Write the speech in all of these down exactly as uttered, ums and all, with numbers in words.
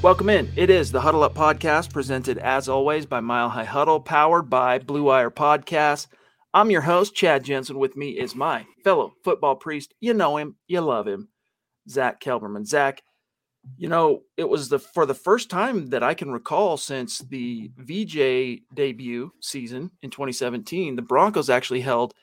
Welcome in. It is the Huddle Up Podcast, presented as always by Mile High Huddle, powered by Blue Wire Podcasts. I'm your host, Chad Jensen. With me is my fellow football priest. You know him, you love him, Zach Kelberman. Zach, you know, it was the for the first time that I can recall since the V J debut season in twenty seventeen, the Broncos actually held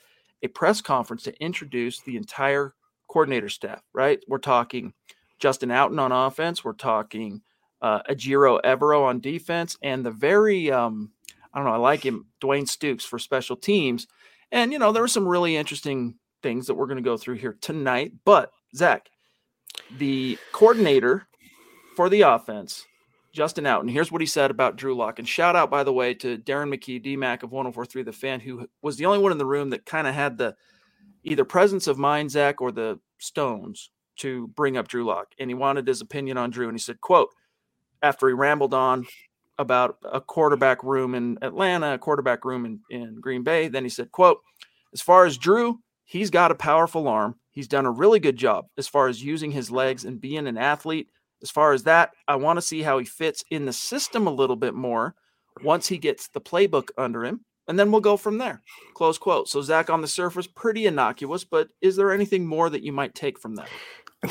a press conference to introduce the entire coordinator staff, right? We're talking Justin Outten on offense. We're talking Uh, Ejiro Evero on defense, and the very, um, I don't know, I like him, Dwayne Stukes for special teams. And, you know, there were some really interesting things that we're going to go through here tonight. But, Zach, the coordinator for the offense, Justin Outten, here's what he said about Drew Locke. And shout out, by the way, to Darren McKee, D Mac of one oh four three The Fan, who was the only one in the room that kind of had the either presence of mind, Zach, or the stones to bring up Drew Locke. And he wanted his opinion on Drew, and he said, quote, after he rambled on about a quarterback room in Atlanta, a quarterback room in, in Green Bay. Then he said, quote, as far as Drew, he's got a powerful arm. He's done a really good job as far as using his legs and being an athlete. As far as that, I want to see how he fits in the system a little bit more once he gets the playbook under him. And then we'll go from there. Close quote. So Zach, on the surface, pretty innocuous, but is there anything more that you might take from that?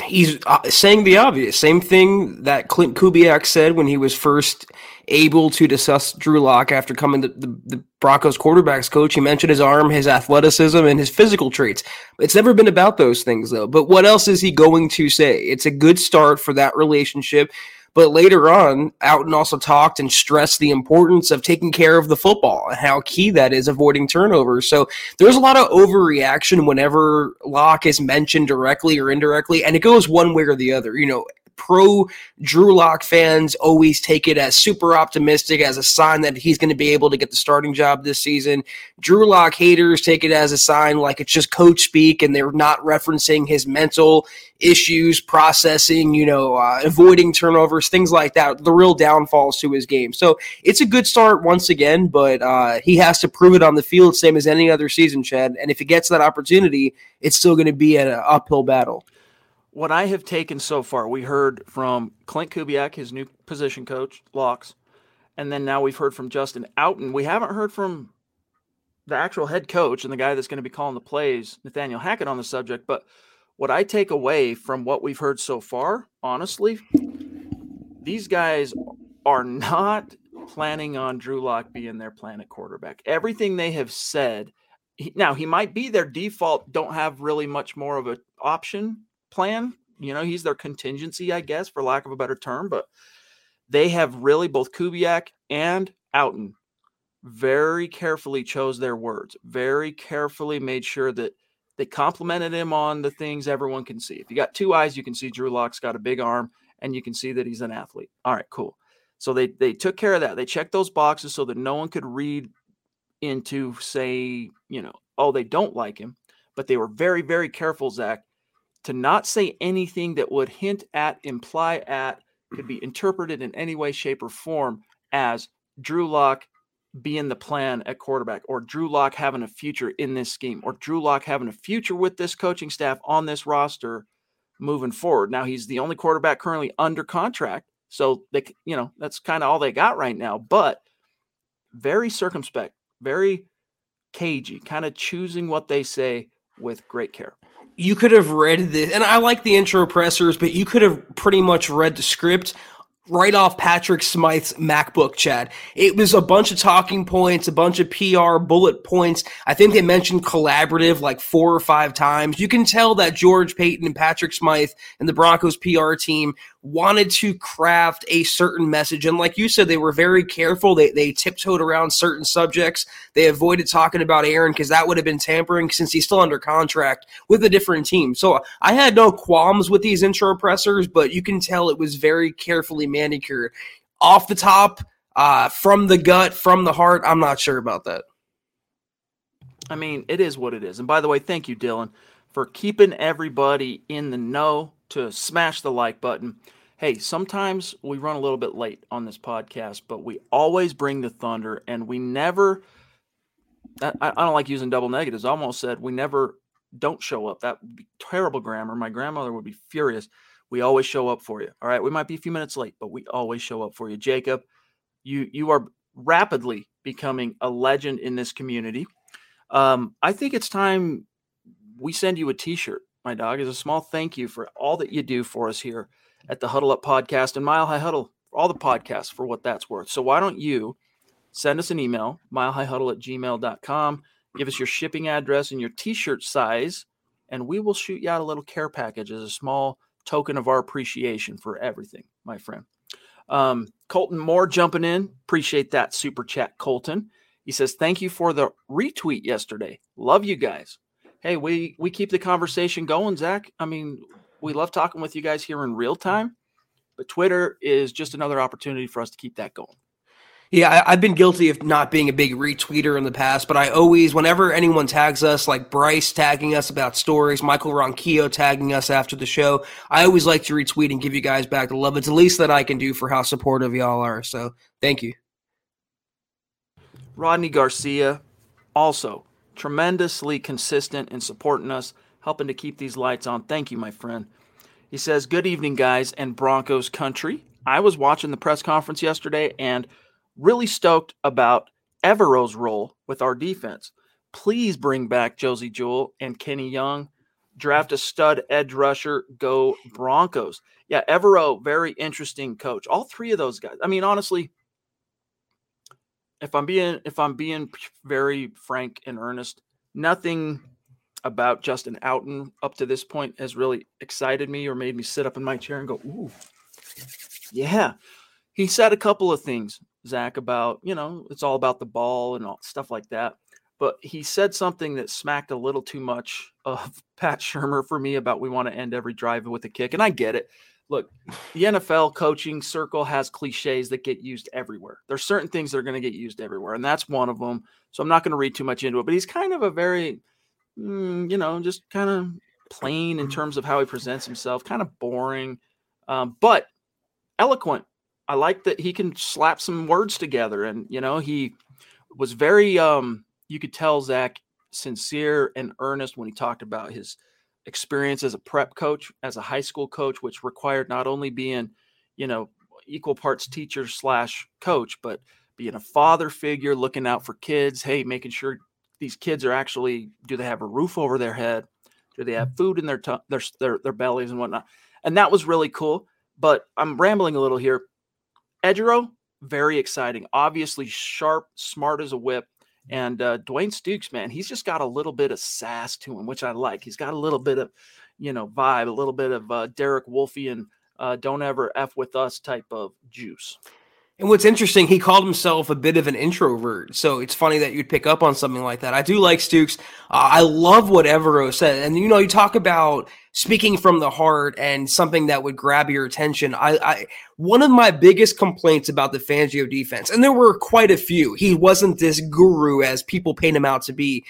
He's saying the obvious, same thing that Clint Kubiak said when he was first able to discuss Drew Locke after coming to the, the Broncos quarterback's coach. He mentioned his arm, his athleticism, and his physical traits. It's never been about those things, though. But what else is he going to say? It's a good start for that relationship. But later on, Outten also talked and stressed the importance of taking care of the football and how key that is, avoiding turnovers. So there's a lot of overreaction whenever Locke is mentioned directly or indirectly, and it goes one way or the other. You know, pro Drew Locke fans always take it as super optimistic, as a sign that he's going to be able to get the starting job this season. Drew Locke haters take it as a sign like it's just coach speak, and they're not referencing his mental issues, processing, you know, uh, avoiding turnovers, things like that, the real downfalls to his game. So it's a good start once again, but uh, he has to prove it on the field, same as any other season, Chad. And if he gets that opportunity, it's still going to be an uphill battle. What I have taken so far, we heard from Clint Kubiak, his new position coach, Locke's, and then now we've heard from Justin Outten. We haven't heard from the actual head coach and the guy that's going to be calling the plays, Nathaniel Hackett, on the subject. But what I take away from what we've heard so far, honestly, these guys are not planning on Drew Locke being their planet quarterback. Everything they have said, he, now he might be their default, don't have really much more of an option plan. You know, he's their contingency, I guess, for lack of a better term, but they have really, both Kubiak and Outten, very carefully chose their words, very carefully made sure that they complimented him on the things everyone can see. If you got two eyes, you can see Drew Locke's got a big arm, and you can see that he's an athlete. All right, cool. So they they took care of that. They checked those boxes so that no one could read into, say, you know, oh, they don't like him, but they were very, very careful, Zach, to not say anything that would hint at, imply at, could be interpreted in any way, shape, or form as Drew Locke being the plan at quarterback, or Drew Locke having a future in this scheme, or Drew Locke having a future with this coaching staff on this roster moving forward. Now, he's the only quarterback currently under contract, so they, you know, that's kind of all they got right now, but very circumspect, very cagey, kind of choosing what they say with great care. You could have read this, and I like the intro pressers, but you could have pretty much read the script right off Patrick Smythe's MacBook, Chad. It was a bunch of talking points, a bunch of P R bullet points. I think they mentioned collaborative like four or five times. You can tell that George Payton and Patrick Smythe and the Broncos P R team wanted to craft a certain message. And like you said, they were very careful. They they tiptoed around certain subjects. They avoided talking about Aaron because that would have been tampering since he's still under contract with a different team. So I had no qualms with these intro pressers, but you can tell it was very carefully manicured. Off the top, uh, from the gut, from the heart, I'm not sure about that. I mean, it is what it is. And by the way, thank you, Dylan, for keeping everybody in the know. To smash the like button. Hey, sometimes we run a little bit late on this podcast, but we always bring the thunder, and we never, I, I don't like using double negatives. I almost said we never don't show up. That would be terrible grammar. My grandmother would be furious. We always show up for you. All right, we might be a few minutes late, but we always show up for you. Jacob, you you are rapidly becoming a legend in this community. Um, I think it's time we send you a t-shirt. My dog, is a small thank you for all that you do for us here at the Huddle Up Podcast and Mile High Huddle, all the podcasts for what that's worth. So why don't you send us an email, milehighhuddle at gmail dot com, give us your shipping address and your t-shirt size, and we will shoot you out a little care package as a small token of our appreciation for everything, my friend. Um, Colton Moore jumping in. Appreciate that super chat, Colton. He says, thank you for the retweet yesterday. Love you guys. Hey, we, we keep the conversation going, Zach. I mean, we love talking with you guys here in real time, but Twitter is just another opportunity for us to keep that going. Yeah, I've been guilty of not being a big retweeter in the past, but I always, whenever anyone tags us, like Bryce tagging us about stories, Michael Ronquillo tagging us after the show, I always like to retweet and give you guys back the love. It's the least that I can do for how supportive y'all are, so thank you. Rodney Garcia also tremendously consistent in supporting us, helping to keep these lights on. Thank you, my friend. He says, good evening, guys, and Broncos country. I was watching the press conference yesterday and really stoked about Evero's role with our defense. Please bring back Josie Jewell and Kenny Young. Draft a stud edge rusher. Go Broncos. Yeah, Evero, very interesting coach. All three of those guys. I mean, honestly, If I'm being if I'm being very frank and earnest, nothing about Justin Outten up to this point has really excited me or made me sit up in my chair and go, ooh, yeah. He said a couple of things, Zach, about, you know, it's all about the ball and all stuff like that. But he said something that smacked a little too much of Pat Shurmur for me about we want to end every drive with a kick. And I get it. Look, the N F L coaching circle has cliches that get used everywhere. There's certain things that are going to get used everywhere, and that's one of them. So I'm not going to read too much into it, but he's kind of a very, mm, you know, just kind of plain in terms of how he presents himself, kind of boring, um, but eloquent. I like that he can slap some words together, and, you know, he was very, um, you could tell, Zach, sincere and earnest when he talked about his experience as a prep coach, as a high school coach, which required not only being, you know, equal parts teacher slash coach, but being a father figure, looking out for kids. Hey, making sure these kids are actually, do they have a roof over their head? Do they have food in their t- their, their their bellies and whatnot? And that was really cool. But I'm rambling a little here. Ejiro, very exciting, obviously sharp, smart as a whip. And uh, Dwayne Stukes, man, he's just got a little bit of sass to him, which I like. He's got a little bit of, you know, vibe, a little bit of uh, Derek Wolfe and uh, don't ever F with us type of juice. And what's interesting, he called himself a bit of an introvert, so it's funny that you'd pick up on something like that. I do like Stukes. Uh, I love what Evero said. And, you know, you talk about speaking from the heart and something that would grab your attention. I, I one of my biggest complaints about the Fangio defense, and there were quite a few, he wasn't this guru as people paint him out to be.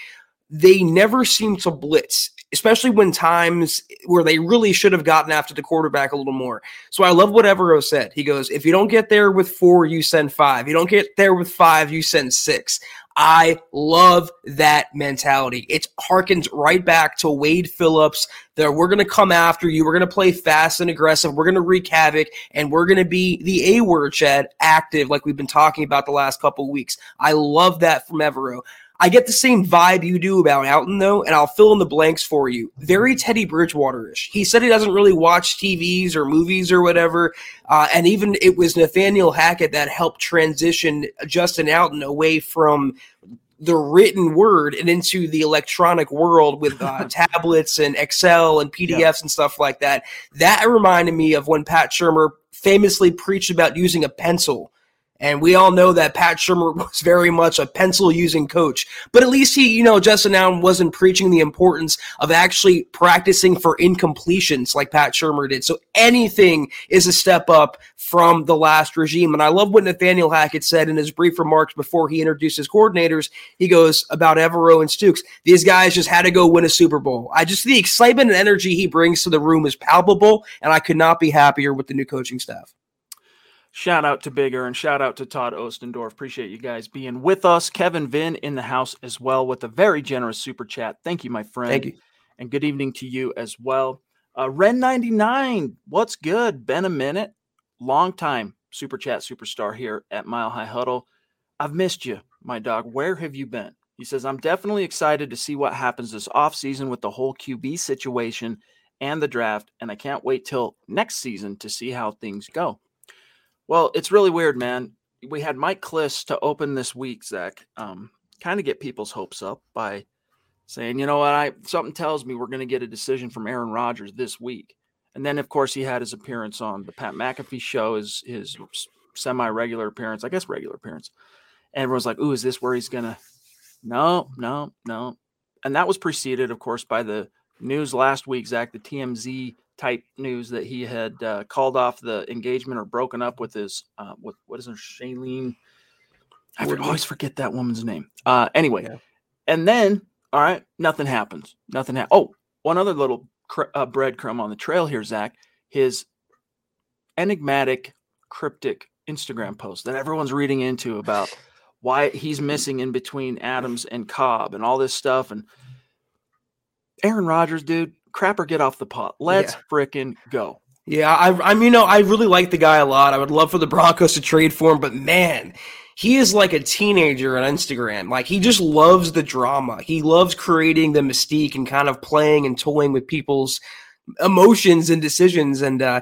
They never seem to blitz, especially when times where they really should have gotten after the quarterback a little more. So I love what Evero said. He goes, if you don't get there with four, you send five. You don't get there with five, you send six. I love that mentality. It harkens right back to Wade Phillips, that we're going to come after you. We're going to play fast and aggressive. We're going to wreak havoc, and we're going to be the A-word, Chad, active, like we've been talking about the last couple of weeks. I love that from Evero. I get the same vibe you do about Outten, though, and I'll fill in the blanks for you. Very Teddy Bridgewater-ish. He said he doesn't really watch T Vs or movies or whatever, uh, and even it was Nathaniel Hackett that helped transition Justin Outten away from the written word and into the electronic world with uh, tablets and Excel and P D Fs yeah. and stuff like that. That reminded me of when Pat Shurmur famously preached about using a pencil. And we all know that Pat Shurmur was very much a pencil-using coach. But at least he, you know, Justin Outten wasn't preaching the importance of actually practicing for incompletions like Pat Shurmur did. So anything is a step up from the last regime. And I love what Nathaniel Hackett said in his brief remarks before he introduced his coordinators. He goes about Evero and Stukes. These guys just had to go win a Super Bowl. I just the excitement and energy he brings to the room is palpable, and I could not be happier with the new coaching staff. Shout out to Big Earn. Shout out to Todd Ostendorf. Appreciate you guys being with us. Kevin Vinn in the house as well with a very generous super chat. Thank you, my friend. Thank you. And good evening to you as well. Uh, Ren ninety-nine, what's good? Been a minute. Long time super chat superstar here at Mile High Huddle. I've missed you, my dog. Where have you been? He says, I'm definitely excited to see what happens this offseason with the whole Q B situation and the draft, and I can't wait till next season to see how things go. Well, it's really weird, man. We had Mike Kliss to open this week, Zach, um, kind of get people's hopes up by saying, you know what, I something tells me we're going to get a decision from Aaron Rodgers this week. And then, of course, he had his appearance on the Pat McAfee show, his, his semi-regular appearance, I guess regular appearance. And everyone's like, ooh, is this where he's going to? No, no, no. And that was preceded, of course, by the news last week, Zach, the T M Z type news that he had uh, called off the engagement or broken up with his, uh, with what is her, Shailene? I for, always forget that woman's name. Uh, anyway, yeah. And then, all right, nothing happens. Nothing happens. Oh, one other little cr- uh, breadcrumb on the trail here, Zach, his enigmatic, cryptic Instagram post that everyone's reading into about why he's missing in between Adams and Cobb and all this stuff. And Aaron Rodgers, dude, crap or get off the pot. Let's yeah. frickin' go. Yeah, I, I'm, you know, I really like the guy a lot. I would love for the Broncos to trade for him, but man, he is like a teenager on Instagram. Like, he just loves the drama. He loves creating the mystique and kind of playing and toying with people's emotions and decisions. And uh,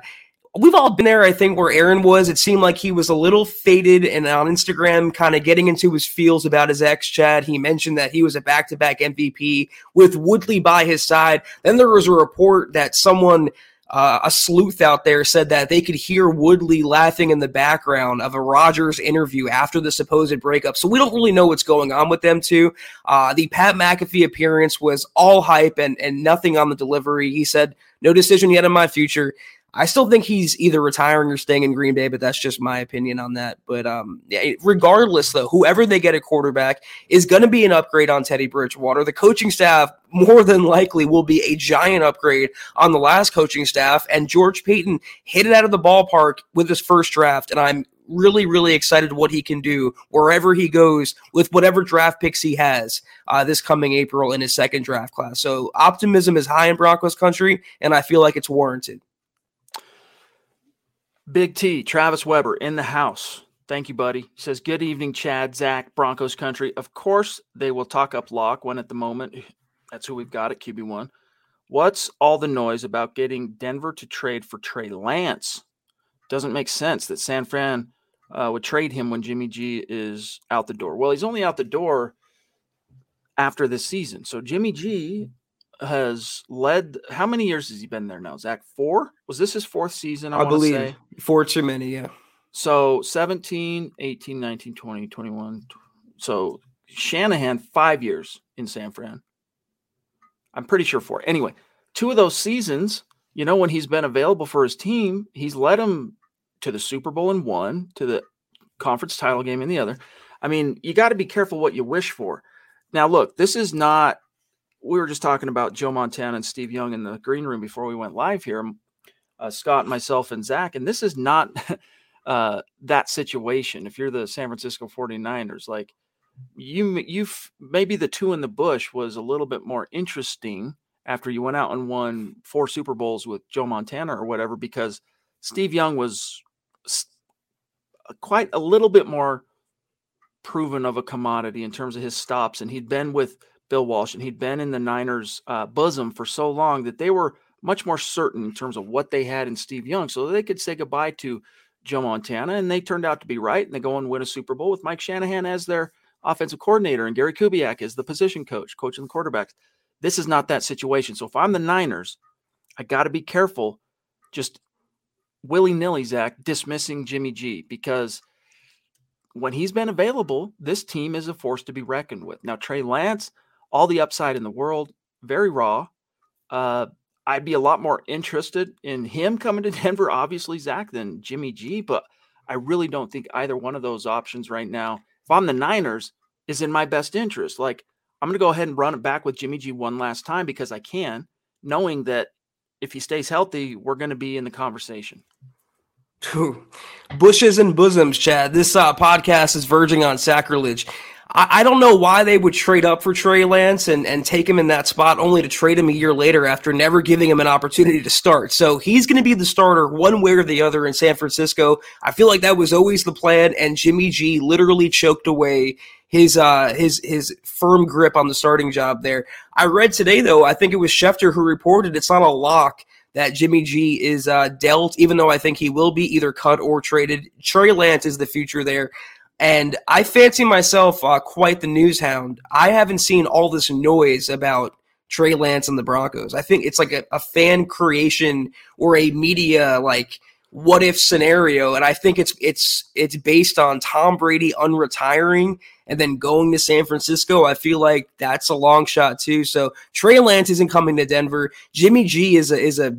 we've all been there, I think, where Aaron was. It seemed like he was a little faded and on Instagram kind of getting into his feels about his ex, Chad. He mentioned that he was a back-to-back M V P with Woodley by his side. Then there was a report that someone, uh, a sleuth out there, said that they could hear Woodley laughing in the background of a Rodgers interview after the supposed breakup. So we don't really know what's going on with them two. Uh, the Pat McAfee appearance was all hype and, and nothing on the delivery. He said, no decision yet in my future. I still think he's either retiring or staying in Green Bay, but that's just my opinion on that. But um, yeah, regardless, though, whoever they get at quarterback is going to be an upgrade on Teddy Bridgewater. The coaching staff more than likely will be a giant upgrade on the last coaching staff, and George Payton hit it out of the ballpark with his first draft, and I'm really, really excited what he can do wherever he goes with whatever draft picks he has uh, this coming April in his second draft class. So optimism is high in Broncos country, and I feel like it's warranted. Big T, Travis Weber in the house. Thank you, buddy. Says, good evening, Chad, Zach, Broncos country. Of course, they will talk up Locke when at the moment. That's who we've got at Q B one. What's all the noise about getting Denver to trade for Trey Lance? Doesn't make sense that San Fran uh, would trade him when Jimmy G is out the door. Well, he's only out the door after this season. So Jimmy G has led – how many years has he been there now, Zach? Four? Was this his fourth season, I, I believe. Say? Four too many, yeah. So seventeen, eighteen, nineteen, twenty, twenty-one. So Shanahan, five years in San Fran. I'm pretty sure four. Anyway, two of those seasons, you know, when he's been available for his team, he's led him to the Super Bowl in one, to the conference title game in the other. I mean, you got to be careful what you wish for. Now, look, this is not – we were just talking about Joe Montana and Steve Young in the green room before we went live here, uh, Scott, myself, and Zach. And this is not uh, that situation. If you're the San Francisco forty-niners, like you, you've maybe the two in the bush was a little bit more interesting after you went out and won four Super Bowls with Joe Montana or whatever, because Steve Young was quite a little bit more proven of a commodity in terms of his stops. And he'd been with Bill Walsh and he'd been in the Niners uh, bosom for so long that they were much more certain in terms of what they had in Steve Young. So they could say goodbye to Joe Montana, and they turned out to be right. And they go and win a Super Bowl with Mike Shanahan as their offensive coordinator and Gary Kubiak as the position coach, coaching the quarterbacks. This is not that situation. So if I'm the Niners, I got to be careful just willy-nilly, Zach, dismissing Jimmy G, because when he's been available, this team is a force to be reckoned with. Now, Trey Lance, all the upside in the world, very raw. Uh, I'd be a lot more interested in him coming to Denver, obviously, Zach, than Jimmy G, but I really don't think either one of those options right now, if I'm the Niners, is in my best interest. Like, I'm going to go ahead and run it back with Jimmy G one last time because I can, knowing that if he stays healthy, we're going to be in the conversation. Ooh. Bushes and bosoms, Chad. This uh, podcast is verging on sacrilege. I, I don't know why they would trade up for Trey Lance and, and take him in that spot only to trade him a year later after never giving him an opportunity to start. So he's going to be the starter one way or the other in San Francisco. I feel like that was always the plan, and Jimmy G literally choked away his uh his his firm grip on the starting job there. I read today, though, I think it was Schefter who reported it's not a lock that Jimmy G is uh, dealt, even though I think he will be either cut or traded. Trey Lance is the future there. And I fancy myself uh, quite the news hound. I haven't seen all this noise about Trey Lance and the Broncos. I think it's like a, a fan creation or a media like what-if scenario, and I think it's it's it's based on Tom Brady unretiring and then going to San Francisco. I feel like that's a long shot too. So Trey Lance isn't coming to Denver. Jimmy G is a, is a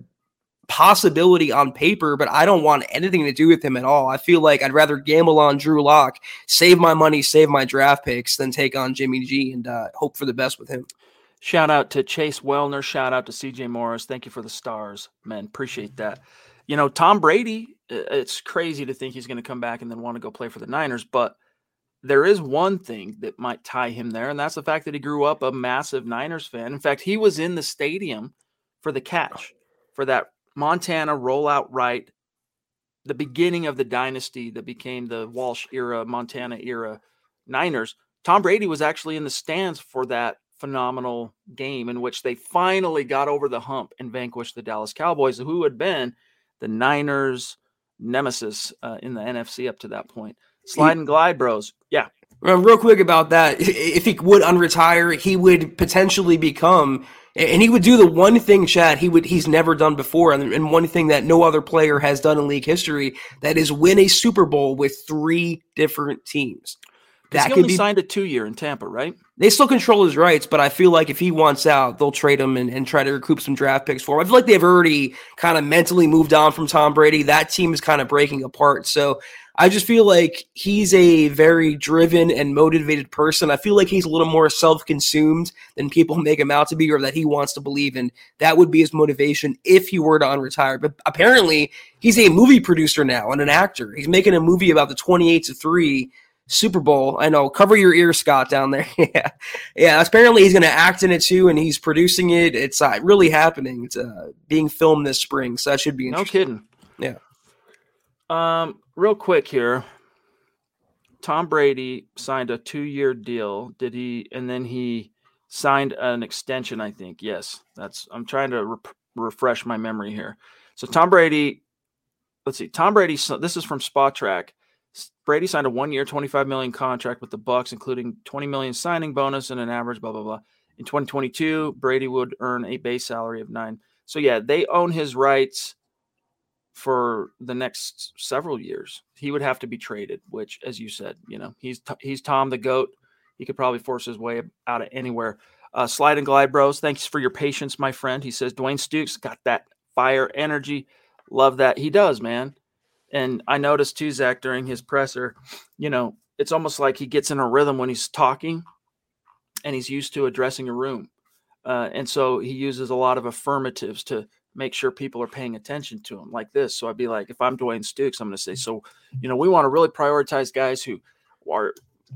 possibility on paper, but I don't want anything to do with him at all. I feel like I'd rather gamble on Drew Locke, save my money, save my draft picks, than take on Jimmy G and uh, hope for the best with him. Shout out to Chase Wellner. Shout out to C J Morris. Thank you for the stars, man. Appreciate that. You know, Tom Brady, it's crazy to think he's going to come back and then want to go play for the Niners, but there is one thing that might tie him there, and that's the fact that he grew up a massive Niners fan. In fact, he was in the stadium for the catch, for that Montana rollout right, the beginning of the dynasty that became the Walsh-era, Montana-era Niners. Tom Brady was actually in the stands for that phenomenal game in which they finally got over the hump and vanquished the Dallas Cowboys, who had been the Niners' nemesis uh, in the N F C up to that point. Slide and glide, bros. Yeah. Well, real quick about that. If he would unretire, he would potentially become – and he would do the one thing, Chad, he would he's never done before, and, and one thing that no other player has done in league history, that is win a Super Bowl with three different teams. Because he only be, signed a two-year in Tampa, right? They still control his rights, but I feel like if he wants out, they'll trade him and, and try to recoup some draft picks for him. I feel like they've already kind of mentally moved on from Tom Brady. That team is kind of breaking apart. So I just feel like he's a very driven and motivated person. I feel like he's a little more self-consumed than people make him out to be or that he wants to believe in. That would be his motivation if he were to unretire. But apparently he's a movie producer now and an actor. He's making a movie about the twenty-eight to three Super Bowl. I know. Cover your ears, Scott, down there. yeah. Yeah. Apparently he's going to act in it too, and he's producing it. It's uh, really happening. It's uh, being filmed this spring. So that should be interesting. No kidding. Yeah. Um, real quick here. Tom Brady signed a two-year deal. Did he? And then he signed an extension, I think. Yes. That's, I'm trying to re- refresh my memory here. So Tom Brady, let's see. Tom Brady, this is from SpotTrack. Brady signed a one-year, twenty-five million dollars contract with the Bucks, including twenty million dollars signing bonus and an average, blah, blah, blah. In twenty twenty-two, Brady would earn a base salary of nine. So, yeah, they own his rights for the next several years. He would have to be traded, which, as you said, you know, he's he's Tom the GOAT. He could probably force his way out of anywhere. Uh, slide and glide, bros. Thanks for your patience, my friend. He says, Dwayne Stukes got that fire energy. Love that. He does, man. And I noticed too, Zach, during his presser, you know, it's almost like he gets in a rhythm when he's talking and he's used to addressing a room. Uh, and so he uses a lot of affirmatives to make sure people are paying attention to him like this. So I'd be like, if I'm Dwayne Stukes, I'm going to say, so, you know, we want to really prioritize guys who are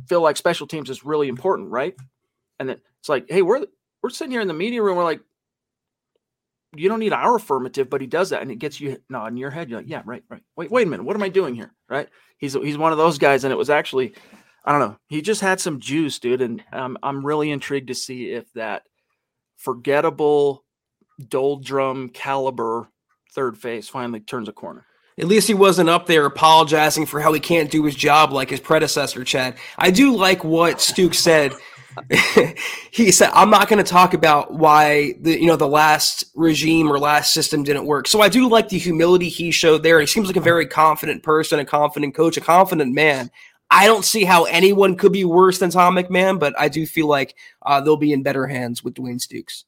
feel like special teams is really important. Right. And then it's like, hey, we're, we're sitting here in the media room. We're like, you don't need our affirmative, but he does that, and it gets you nodding your head. You're like, yeah, right, right. Wait, wait a minute. What am I doing here? Right? He's he's one of those guys, and it was actually I don't know. He just had some juice, dude. And um, I'm really intrigued to see if that forgettable doldrum caliber third face finally turns a corner. At least he wasn't up there apologizing for how he can't do his job like his predecessor, Chad. I do like what Stukes said. He said, I'm not going to talk about why the, you know, the last regime or last system didn't work. So I do like the humility he showed there. He seems like a very confident person, a confident coach, a confident man. I don't see how anyone could be worse than Tom McMahon, but I do feel like uh, they'll be in better hands with Dwayne Stukes.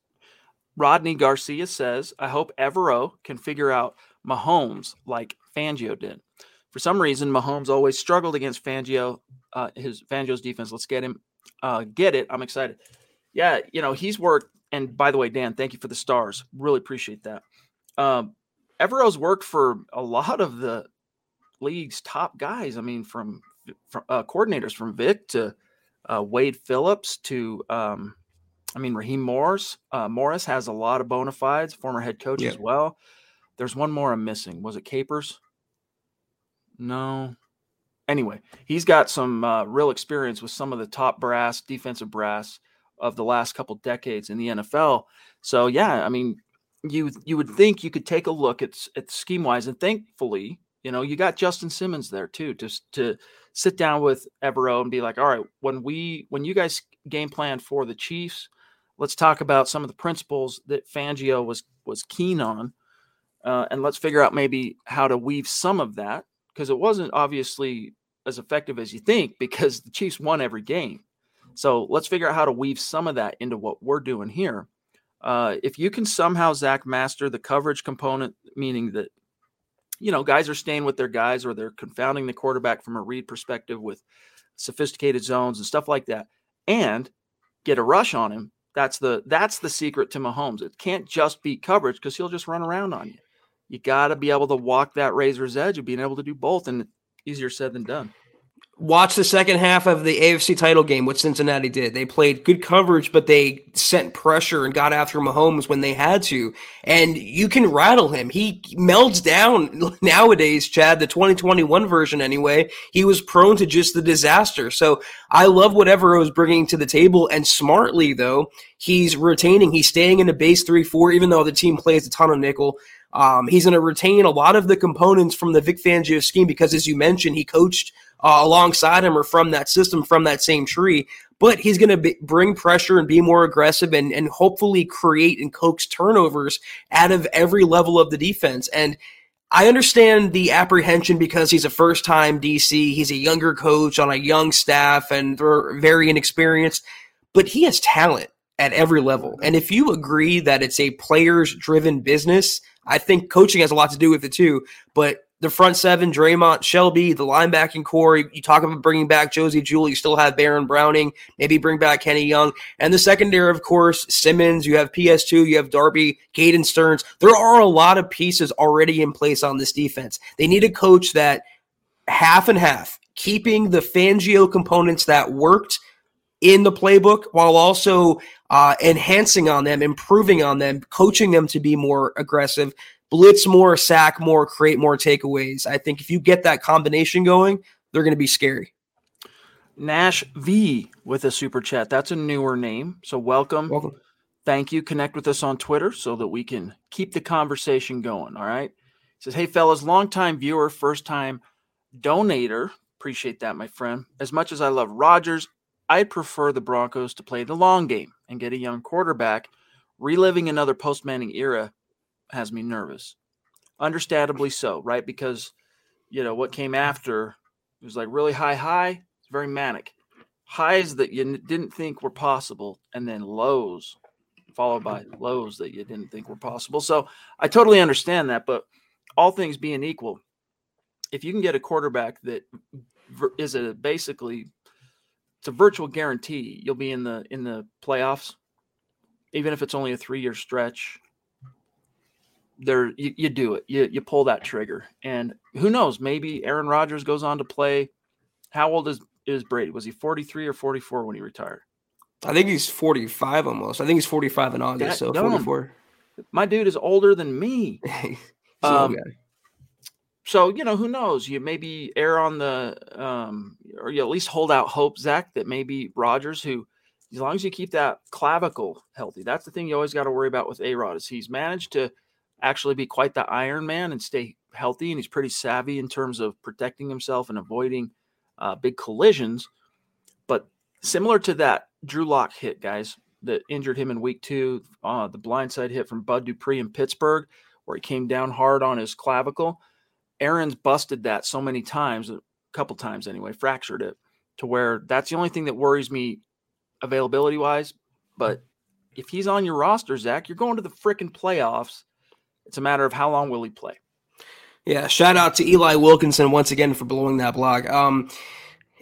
Rodney Garcia says, I hope Evero can figure out Mahomes like Fangio did. For some reason, Mahomes always struggled against Fangio, uh, his Fangio's defense. Let's get him. Uh, get it. I'm excited. Yeah, you know, he's worked. And by the way, Dan, thank you for the stars. Really appreciate that. Um, Evero's worked for a lot of the league's top guys. I mean, from, from uh, coordinators from Vic to uh, Wade Phillips to, um, I mean, Raheem Morris. Uh, Morris has a lot of bona fides, former head coach yeah. as well. There's one more I'm missing. Was it Capers? No. Anyway, he's got some uh, real experience with some of the top brass, defensive brass of the last couple decades in the N F L. So, yeah, I mean, you you would think you could take a look at, at scheme-wise, and thankfully, you know, you got Justin Simmons there too, just to sit down with Evero and be like, all right, when we when you guys game plan for the Chiefs, let's talk about some of the principles that Fangio was was keen on, uh, and let's figure out maybe how to weave some of that, because it wasn't obviously – as effective as you think, because the Chiefs won every game. So let's figure out how to weave some of that into what we're doing here. Uh, if you can somehow, Zach, master the coverage component, meaning that, you know, guys are staying with their guys or they're confounding the quarterback from a read perspective with sophisticated zones and stuff like that, and get a rush on him. That's the, that's the secret to Mahomes. It can't just be coverage, because he'll just run around on you. You got to be able to walk that razor's edge of being able to do both. And easier said than done. Watch the second half of the A F C title game, what Cincinnati did. They played good coverage, but they sent pressure and got after Mahomes when they had to. And you can rattle him. He melds down nowadays, Chad, the twenty twenty-one version anyway. He was prone to just the disaster. So I love whatever I was bringing to the table. And smartly, though, he's retaining. He's staying in a base three four, even though the team plays a ton of nickel. Um, he's going to retain a lot of the components from the Vic Fangio scheme because, as you mentioned, he coached uh, alongside him or from that system, from that same tree. But he's going to be- bring pressure and be more aggressive and, and hopefully create and coax turnovers out of every level of the defense. And I understand the apprehension because he's a first-time D C. He's a younger coach on a young staff and they're very inexperienced. But he has talent at every level. And if you agree that it's a players-driven business – I think coaching has a lot to do with it too, but the front seven, Draymond, Shelby, the linebacking core, you, you talk about bringing back Josie Jewell, you still have Baron Browning, maybe bring back Kenny Young, and the secondary, of course, Simmons, you have P S two, you have Darby, Caden Stearns. There are a lot of pieces already in place on this defense. They need a coach that half and half, keeping the Fangio components that worked in the playbook while also uh, enhancing on them, improving on them, coaching them to be more aggressive, blitz more, sack more, create more takeaways. I think if you get that combination going, they're going to be scary. Nash V with a super chat. That's a newer name. So welcome. Welcome. Thank you. Connect with us on Twitter so that we can keep the conversation going. All right. He says, hey, fellas, longtime viewer, first time donator. Appreciate that, my friend. As much as I love Rodgers, I'd prefer the Broncos to play the long game and get a young quarterback. Reliving another post-Manning era has me nervous. Understandably so, right? Because, you know, what came after was like really high, high. It's very manic. Highs that you didn't think were possible, and then lows, followed by lows that you didn't think were possible. So I totally understand that, but all things being equal, if you can get a quarterback that is a basically – it's a virtual guarantee you'll be in the in the playoffs, even if it's only a three-year stretch. There, you, you do it. You you pull that trigger, and who knows? Maybe Aaron Rodgers goes on to play. How old is, is Brady? Was he forty-three or forty-four when he retired? I think he's forty-five almost. I think he's forty-five in August. That, so forty-four. My dude is older than me. um, So, you know, who knows? You maybe err on the um, – or you at least hold out hope, Zach, that maybe Rodgers, who – as long as you keep that clavicle healthy, that's the thing you always got to worry about with A-Rod, is he's managed to actually be quite the Iron Man and stay healthy, and he's pretty savvy in terms of protecting himself and avoiding uh, big collisions. But similar to that Drew Locke hit, guys, that injured him in week two, uh, the blindside hit from Bud Dupree in Pittsburgh where he came down hard on his clavicle. Aaron's busted that so many times, a couple times anyway, fractured it to where that's the only thing that worries me availability wise. But if he's on your roster, Zach, you're going to the frickin' playoffs. It's a matter of how long will he play? Yeah. Shout out to Eli Wilkinson once again for blowing that block. Um,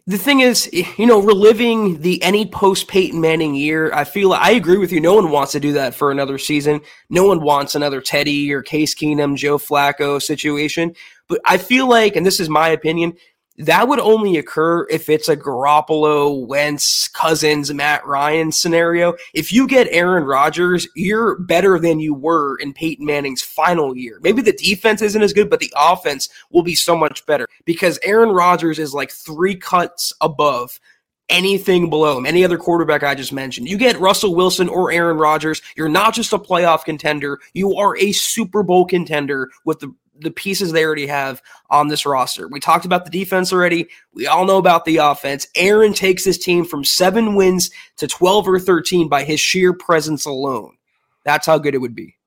The thing is, you know, reliving the any post-Peyton Manning year, I feel I agree with you. No one wants to do that for another season. No one wants another Teddy or Case Keenum, Joe Flacco situation. But I feel like, and this is my opinion, that would only occur if it's a Garoppolo, Wentz, Cousins, Matt Ryan scenario. If you get Aaron Rodgers, you're better than you were in Peyton Manning's final year. Maybe the defense isn't as good, but the offense will be so much better because Aaron Rodgers is like three cuts above anything below him, any other quarterback I just mentioned. You get Russell Wilson or Aaron Rodgers, you're not just a playoff contender, you are a Super Bowl contender with the the pieces they already have on this roster. We talked about the defense already. We all know about the offense. Aaron takes this team from seven wins to twelve or thirteen by his sheer presence alone. That's how good it would be.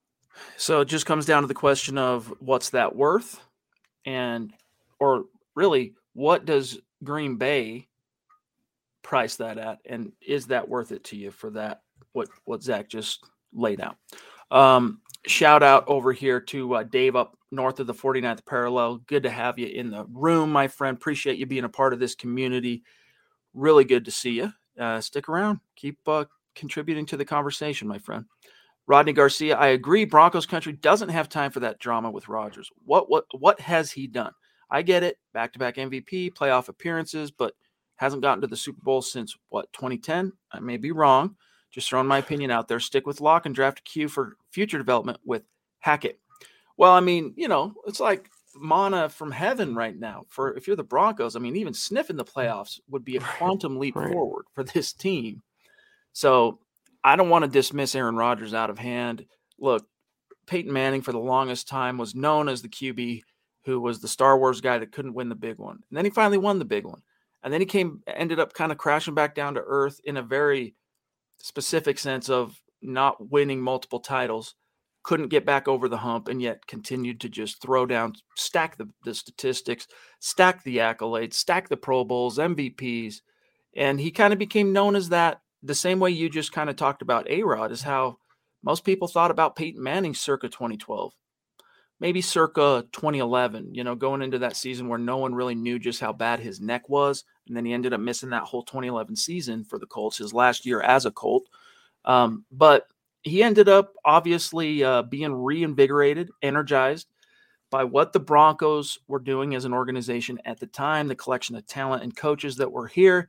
So it just comes down to the question of what's that worth? And, or really, what does Green Bay price that at? And is that worth it to you for that? What, what Zach just laid out. Um, Shout out over here to uh, Dave up north of the forty-ninth parallel. Good to have you in the room, my friend. Appreciate you being a part of this community. Really good to see you. Uh, stick around. Keep uh, contributing to the conversation, my friend. Rodney Garcia, I agree. Broncos country doesn't have time for that drama with Rodgers. What what what has he done? I get it. Back-to-back M V P, playoff appearances, but hasn't gotten to the Super Bowl since, what, twenty ten? I may be wrong. Just throwing my opinion out there. Stick with Locke and draft a Q for future development with Hackett. Well, I mean, you know, it's like manna from heaven right now. For if you're the Broncos, I mean, even sniffing the playoffs would be a quantum leap right. forward for this team. So I don't want to dismiss Aaron Rodgers out of hand. Look, Peyton Manning for the longest time was known as the Q B who was the Star Wars guy that couldn't win the big one. And then he finally won the big one. And then he came, ended up kind of crashing back down to earth in a very specific sense of not winning multiple titles, couldn't get back over the hump, and yet continued to just throw down, stack the, the statistics, stack the accolades, stack the Pro Bowls, M V Ps. And he kind of became known as that the same way you just kind of talked about A-Rod is how most people thought about Peyton Manning circa twenty twelve, maybe circa twenty eleven, you know, going into that season where no one really knew just how bad his neck was. And then he ended up missing that whole twenty eleven season for the Colts, his last year as a Colt. Um, but he ended up obviously uh, being reinvigorated, energized by what the Broncos were doing as an organization at the time, the collection of talent and coaches that were here.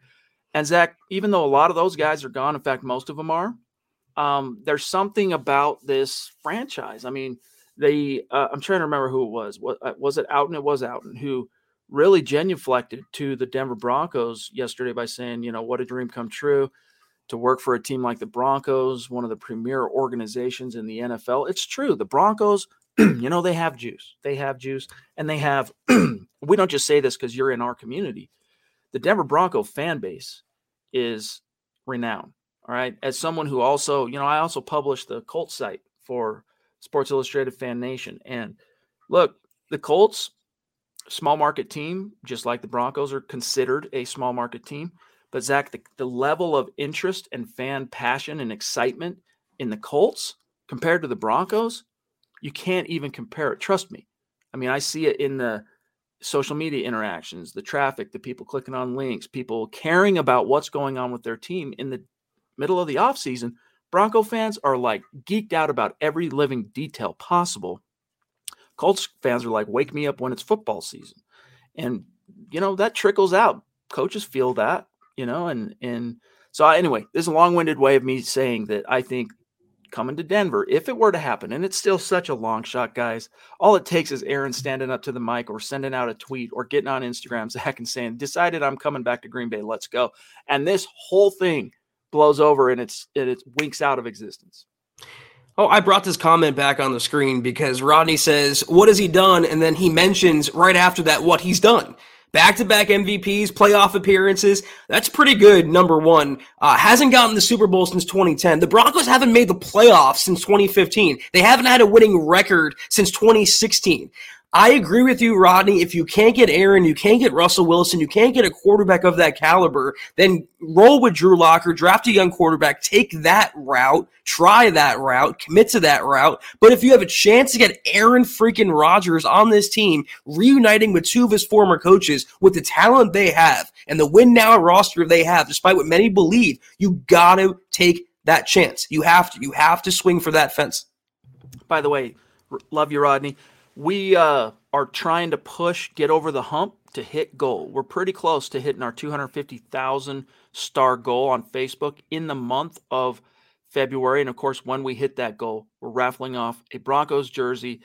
And Zach, even though a lot of those guys are gone, in fact, most of them are, um, there's something about this franchise. I mean, they, uh, I'm trying to remember who it was. Was, was it Outten? It was Outten who really genuflected to the Denver Broncos yesterday by saying, you know, what a dream come true to work for a team like the Broncos, one of the premier organizations in the N F L. It's true. The Broncos, you know, they have juice. They have juice and they have, we don't just say this because you're in our community. The Denver Bronco fan base is renowned. All right. As someone who also, you know, I also published the Colts site for Sports Illustrated Fan Nation. And look, the Colts, small market team, just like the Broncos are considered a small market team. But Zach, the, the level of interest and fan passion and excitement in the Colts compared to the Broncos, you can't even compare it. Trust me. I mean, I see it in the social media interactions, the traffic, the people clicking on links, people caring about what's going on with their team in the middle of the offseason. Bronco fans are like geeked out about every living detail possible. Colts fans are like, wake me up when it's football season. And, you know, that trickles out. Coaches feel that, you know, and, and so I, anyway, this is a long-winded way of me saying that I think coming to Denver, if it were to happen, and it's still such a long shot, guys, all it takes is Aaron standing up to the mic or sending out a tweet or getting on Instagram, Zach, and saying, decided I'm coming back to Green Bay, let's go. And this whole thing blows over and it's it, it winks out of existence. Oh, I brought this comment back on the screen because Rodney says, what has he done? And then he mentions right after that what he's done. Back-to-back M V Ps, playoff appearances. That's pretty good, number one. Uh, hasn't gotten the Super Bowl since twenty ten. The Broncos haven't made the playoffs since twenty fifteen. They haven't had a winning record since twenty sixteen. I agree with you, Rodney. If you can't get Aaron, you can't get Russell Wilson, you can't get a quarterback of that caliber, then roll with Drew Locke or draft a young quarterback. Take that route. Try that route. Commit to that route. But if you have a chance to get Aaron freaking Rodgers on this team, reuniting with two of his former coaches with the talent they have and the win now roster they have, despite what many believe, you got to take that chance. You have to. You have to swing for that fence. By the way, love you, Rodney. We uh, are trying to push, get over the hump to hit goal. We're pretty close to hitting our two hundred fifty thousand star goal on Facebook in the month of February. And, of course, when we hit that goal, we're raffling off a Broncos jersey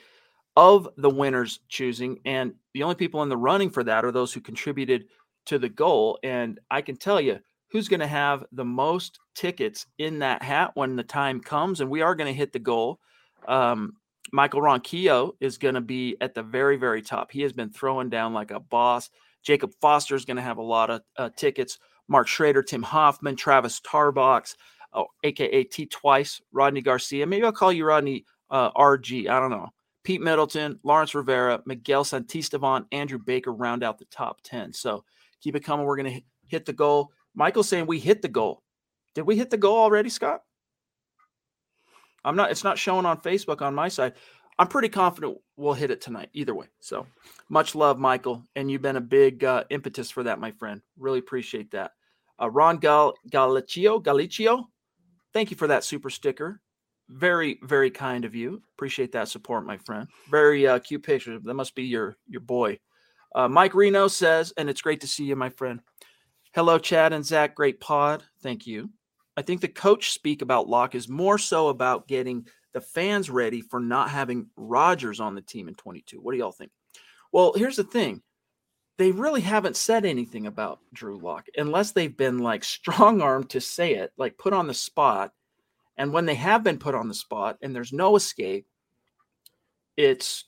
of the winner's choosing. And the only people in the running for that are those who contributed to the goal. And I can tell you who's going to have the most tickets in that hat when the time comes. And we are going to hit the goal. Um Michael Ronquillo is going to be at the very, very top. He has been throwing down like a boss. Jacob Foster is going to have a lot of uh, tickets. Mark Schrader, Tim Hoffman, Travis Tarbox, oh, a k a. T Twice, Rodney Garcia. Maybe I'll call you Rodney uh, R G. I don't know. Pete Middleton, Lawrence Rivera, Miguel Santisteban, Andrew Baker round out the top ten. So keep it coming. We're going to hit the goal. Michael's saying we hit the goal. Did we hit the goal already, Scott? I'm not, it's not showing on Facebook on my side. I'm pretty confident we'll hit it tonight either way. So much love, Michael. And you've been a big uh, impetus for that, my friend. Really appreciate that. Uh, Ron Gal- Galicio, Galicio, thank you for that super sticker. Very, very kind of you. Appreciate that support, my friend. Very uh, cute picture. That must be your, your boy. Uh, Mike Reno says, and it's great to see you, my friend. Hello, Chad and Zach. Great pod. Thank you. I think the coach speak about Locke is more so about getting the fans ready for not having Rodgers on the team in twenty-two. What do y'all think? Well, here's the thing. They really haven't said anything about Drew Locke unless they've been like strong-armed to say it, like put on the spot. And when they have been put on the spot and there's no escape, it's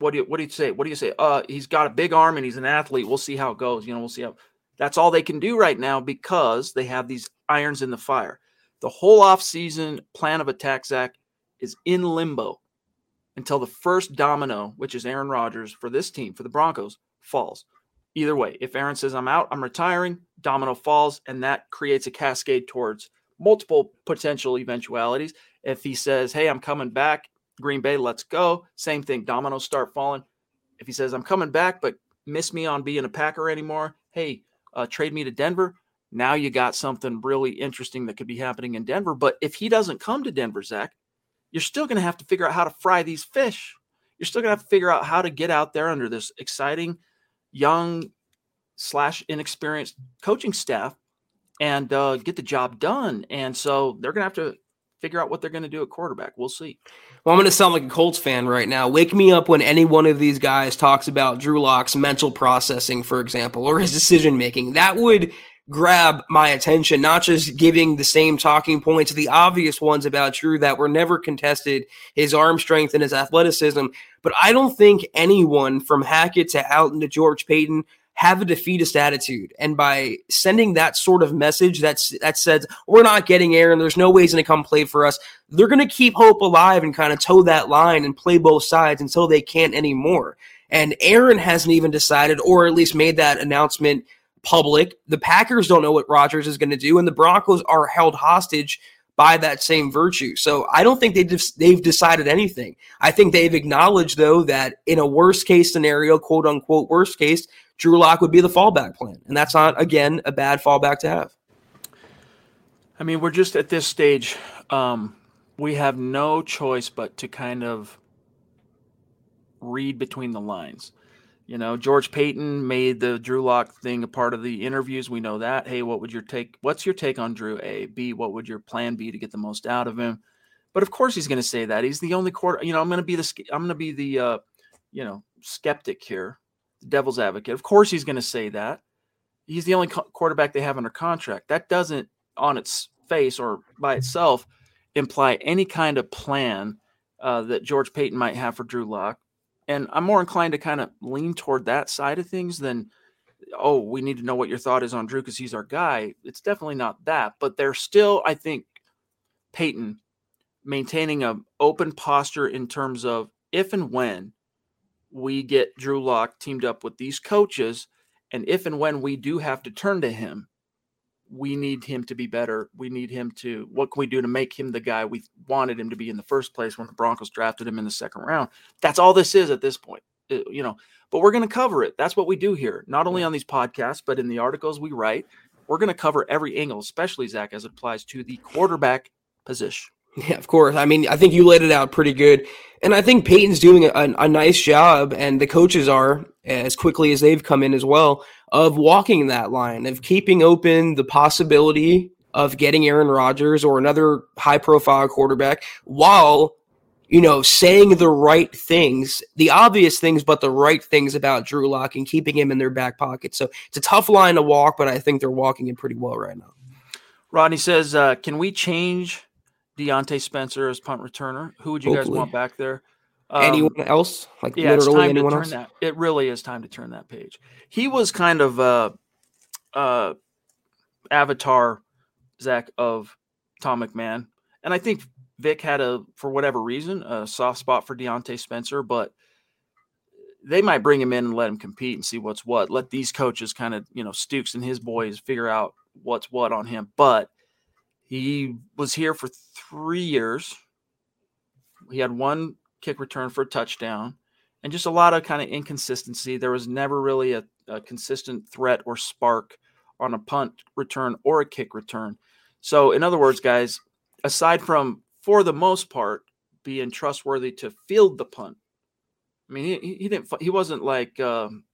what do you what do you say? What do you say? Uh, he's got a big arm and he's an athlete. We'll see how it goes. You know, we'll see how. That's all they can do right now because they have these irons in the fire. The whole offseason plan of attack, Zach, is in limbo until the first domino, which is Aaron Rodgers for this team, for the Broncos, falls. Either way, if Aaron says, I'm out, I'm retiring, domino falls, and that creates a cascade towards multiple potential eventualities. If he says, hey, I'm coming back, Green Bay, let's go. Same thing, dominoes start falling. If he says, I'm coming back, but miss me on being a Packer anymore, hey, Uh, trade me to Denver. Now you got something really interesting that could be happening in Denver. But if he doesn't come to Denver, Zach, you're still going to have to figure out how to fry these fish. You're still going to have to figure out how to get out there under this exciting, young slash inexperienced coaching staff and uh, get the job done. And so they're going to have to figure out what they're going to do at quarterback. We'll see. Well, I'm going to sound like a Colts fan right now. Wake me up when any one of these guys talks about Drew Locke's mental processing, for example, or his decision-making. That would grab my attention, not just giving the same talking points, the obvious ones about Drew that were never contested, his arm strength and his athleticism. But I don't think anyone from Hackett to Outten to George Payton have a defeatist attitude. And by sending that sort of message that's, that says, we're not getting Aaron, there's no way he's going to come play for us, they're going to keep hope alive and kind of toe that line and play both sides until they can't anymore. And Aaron hasn't even decided, or at least made that announcement public. The Packers don't know what Rodgers is going to do, and the Broncos are held hostage by that same virtue. So I don't think they de- they've decided anything. I think they've acknowledged, though, that in a worst-case scenario, quote-unquote worst-case, Drew Locke would be the fallback plan. And that's not, again, a bad fallback to have. I mean, we're just at this stage. Um, we have no choice but to kind of read between the lines. You know, George Payton made the Drew Locke thing a part of the interviews. We know that. Hey, what would your take? What's your take on Drew? A, B, what would your plan be to get the most out of him? But of course he's going to say that. He's the only quarter. You know, I'm going to be the I'm going to be the uh, you know, skeptic here, the devil's advocate. Of course he's going to say that. He's the only co- quarterback they have under contract. That doesn't on its face or by itself imply any kind of plan uh, that George Payton might have for Drew Locke. And I'm more inclined to kind of lean toward that side of things than, oh, we need to know what your thought is on Drew because he's our guy. It's definitely not that. But they're still, I think, Payton maintaining an open posture in terms of if and when we get Drew Locke teamed up with these coaches, and if and when we do have to turn to him, we need him to be better. We need him to, what can we do to make him the guy we wanted him to be in the first place when the Broncos drafted him in the second round? That's all this is at this point, it, you know, but we're going to cover it. That's what we do here, not only on these podcasts, but in the articles we write. We're going to cover every angle, especially, Zach, as it applies to the quarterback position. Yeah, of course. I mean, I think you laid it out pretty good. And I think Peyton's doing a, a nice job, and the coaches are, as quickly as they've come in as well, of walking that line, of keeping open the possibility of getting Aaron Rodgers or another high-profile quarterback while, you know, saying the right things, the obvious things, but the right things about Drew Locke and keeping him in their back pocket. So it's a tough line to walk, but I think they're walking it pretty well right now. Rodney says, uh, can we change Deontay Spencer as punt returner? Who would you Hopefully. guys want back there? Um, anyone else? Like yeah, literally anyone else? That. It really is time to turn that page. He was kind of a uh, uh, avatar, Zach, of Tom McMahon. And I think Vic had a, for whatever reason, a soft spot for Deontay Spencer, but they might bring him in and let him compete and see what's what. Let these coaches kind of, you know, Stukes and his boys figure out what's what on him. But he was here for three years. He had one kick return for a touchdown and just a lot of kind of inconsistency. There was never really a, a consistent threat or spark on a punt return or a kick return. So in other words, guys, aside from, for the most part, being trustworthy to field the punt. I mean, he, he didn't, he wasn't like, um,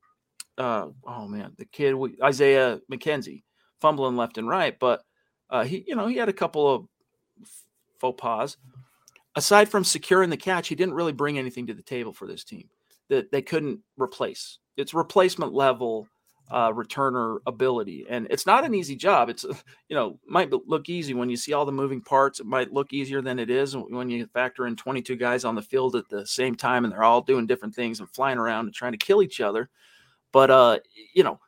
uh, oh man, the kid, Isaiah McKenzie, fumbling left and right, but Uh, he, you know, he had a couple of faux pas. Aside from securing the catch, he didn't really bring anything to the table for this team that they couldn't replace. It's replacement level uh, returner ability, and it's not an easy job. It's you know might look easy when you see all the moving parts. It might look easier than it is when you factor in twenty-two guys on the field at the same time, and they're all doing different things and flying around and trying to kill each other. But uh, you know.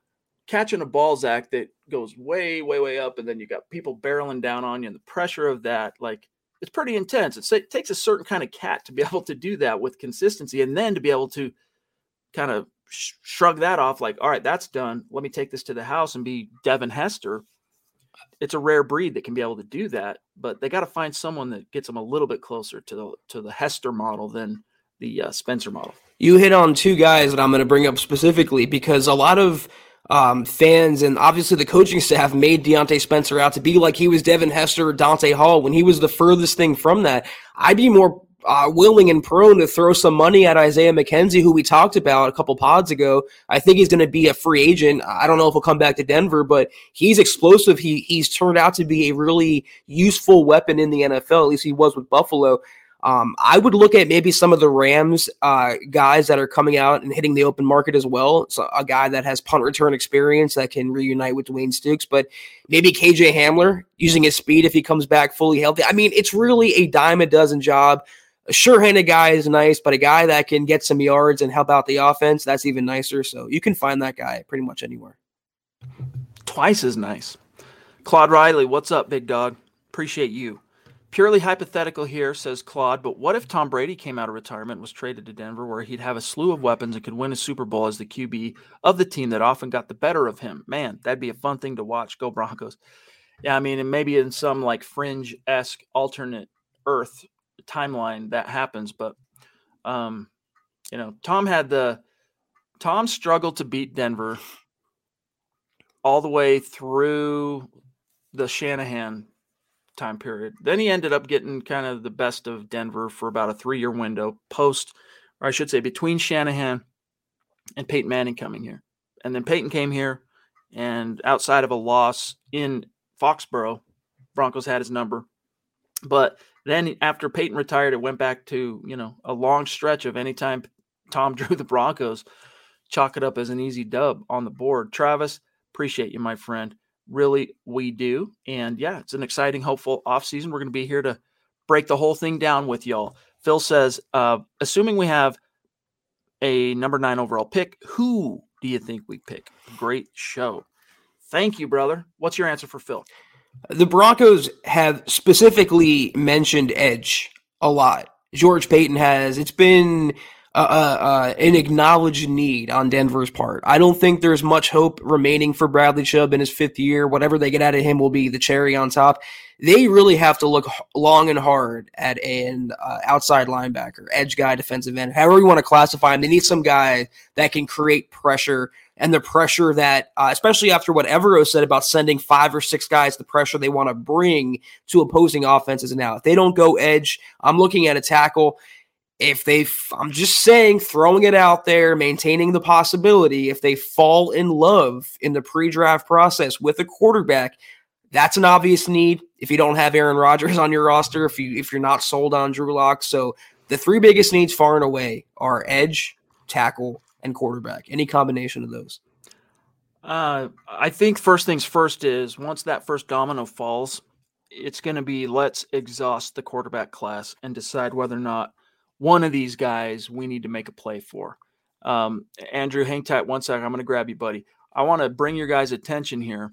catching a ball, Zach, that goes way, way, way up, and then you got people barreling down on you, and the pressure of that, like, it's pretty intense. It's, it takes a certain kind of cat to be able to do that with consistency, and then to be able to kind of sh- shrug that off, like, all right, that's done. Let me take this to the house and be Devin Hester. It's a rare breed that can be able to do that, but they got to find someone that gets them a little bit closer to the to the Hester model than the uh, Spencer model. You hit on two guys that I'm going to bring up specifically because a lot of Um, fans and obviously the coaching staff made Deontay Spencer out to be like he was Devin Hester or Dante Hall when he was the furthest thing from that. I'd be more uh, willing and prone to throw some money at Isaiah McKenzie, who we talked about a couple pods ago. I think he's going to be a free agent. I don't know if he'll come back to Denver, but he's explosive. He he's turned out to be a really useful weapon in the N F L. At least he was with Buffalo. Um, I would look at maybe some of the Rams uh, guys that are coming out and hitting the open market as well. So a guy that has punt return experience that can reunite with Dwayne Stukes, but maybe K J Hamler using his speed if he comes back fully healthy. I mean, it's really a dime a dozen job. A sure-handed guy is nice, but a guy that can get some yards and help out the offense, that's even nicer. So you can find that guy pretty much anywhere. Twice as nice. Claude Riley, what's up, big dog? Appreciate you. Purely hypothetical here, says Claude, but what if Tom Brady came out of retirement and was traded to Denver where he'd have a slew of weapons and could win a Super Bowl as the Q B of the team that often got the better of him? Man, that'd be a fun thing to watch. Go Broncos. Yeah, I mean, and maybe in some like fringe-esque alternate Earth timeline that happens, but, um, you know, Tom had the – Tom struggled to beat Denver all the way through the Shanahan time period. Then he ended up getting kind of the best of Denver for about a three-year window post, or I should say between Shanahan and Peyton Manning coming here. And then Peyton came here, and outside of a loss in Foxborough, Broncos had his number. But then after Peyton retired, it went back to, you know, a long stretch of anytime Tom drew the Broncos, chalk it up as an easy dub on the board. Travis, appreciate you, my friend. Really, we do. And yeah, it's an exciting, hopeful offseason. We're going to be here to break the whole thing down with y'all. Phil says, uh, assuming we have a number nine overall pick, who do you think we pick? Great show. Thank you, brother. What's your answer for Phil? The Broncos have specifically mentioned edge a lot. George Payton has. It's been uh, uh, an acknowledged need on Denver's part. I don't think there's much hope remaining for Bradley Chubb in his fifth year. Whatever they get out of him will be the cherry on top. They really have to look long and hard at an uh, outside linebacker, edge guy, defensive end, however you want to classify him. They need some guy that can create pressure. And the pressure that, uh, especially after what Evero said about sending five or six guys, the pressure they want to bring to opposing offenses. And now if they don't go edge, I'm looking at a tackle. If they, I'm just saying, throwing it out there, maintaining the possibility, if they fall in love in the pre-draft process with a quarterback, that's an obvious need. If you don't have Aaron Rodgers on your roster, if you, if you're not sold on Drew Locke. So the three biggest needs far and away are edge, tackle, and quarterback, any combination of those. Uh, I think first things first is once that first domino falls, it's going to be let's exhaust the quarterback class and decide whether or not one of these guys we need to make a play for. Um, Andrew, hang tight one second. I'm going to grab you, buddy. I want to bring your guys' attention here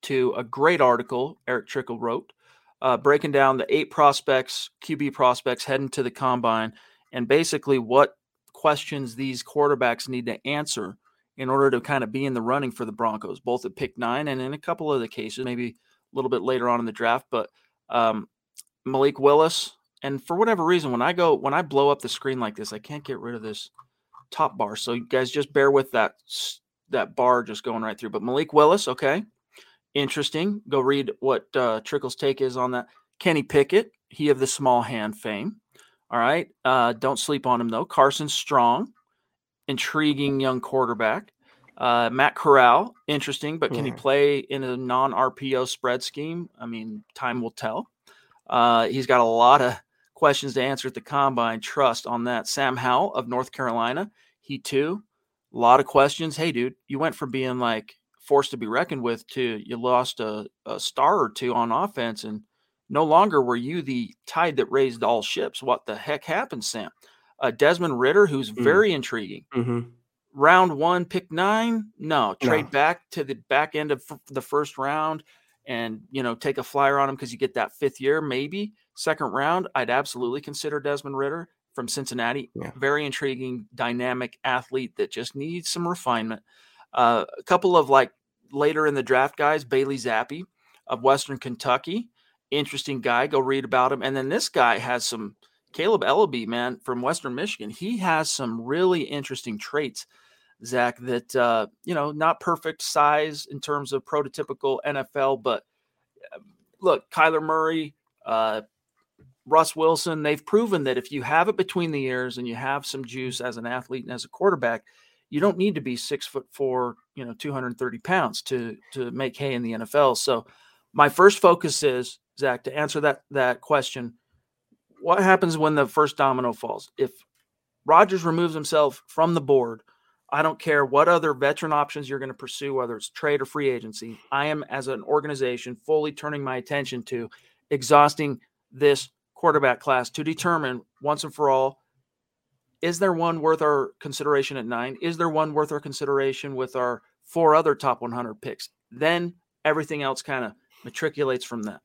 to a great article Eric Trickle wrote, uh, breaking down the eight prospects, Q B prospects heading to the combine, and basically what questions these quarterbacks need to answer in order to kind of be in the running for the Broncos, both at pick nine and in a couple of the cases, maybe a little bit later on in the draft. But um, Malik Willis, and for whatever reason, when I go, when I blow up the screen like this, I can't get rid of this top bar. So you guys just bear with that, that bar just going right through. But Malik Willis, okay, interesting. Go read what uh, Trickle's take is on that. Kenny Pickett, he of the small hand fame. All right. Uh, don't sleep on him, though. Carson Strong, intriguing young quarterback. Uh, Matt Corral, interesting, but can yeah. he play in a non-R P O spread scheme? I mean, time will tell. Uh, he's got a lot of questions to answer at the combine. Trust on that. Sam Howell of North Carolina, he too. A lot of questions. Hey, dude, you went from being like forced to be reckoned with to you lost a, a star or two on offense, and no longer were you the tide that raised all ships. What the heck happened, Sam? Uh, Desmond Ritter, who's mm. very intriguing. Mm-hmm. Round one, pick nine? No, trade no. back to the back end of f- the first round and, you know, take a flyer on him because you get that fifth year, maybe. Second round, I'd absolutely consider Desmond Ritter from Cincinnati. Yeah. Very intriguing, dynamic athlete that just needs some refinement. Uh, a couple of, like, later in the draft guys, Bailey Zappi of Western Kentucky. Interesting guy. Go read about him. And then this guy has some Caleb Ellaby, man, from Western Michigan. He has some really interesting traits, Zach, that, uh, you know, not perfect size in terms of prototypical N F L, but look, Kyler Murray, uh, Russ Wilson, they've proven that if you have it between the ears and you have some juice as an athlete and as a quarterback, you don't need to be six foot four, you know, two hundred thirty pounds to, to make hay in the N F L. So my first focus is, Zach, to answer that that question, what happens when the first domino falls? If Rodgers removes himself from the board, I don't care what other veteran options you're going to pursue, whether it's trade or free agency. I am, as an organization, fully turning my attention to exhausting this quarterback class to determine once and for all, is there one worth our consideration at nine? Is there one worth our consideration with our four other top one hundred picks? Then everything else kind of matriculates from that.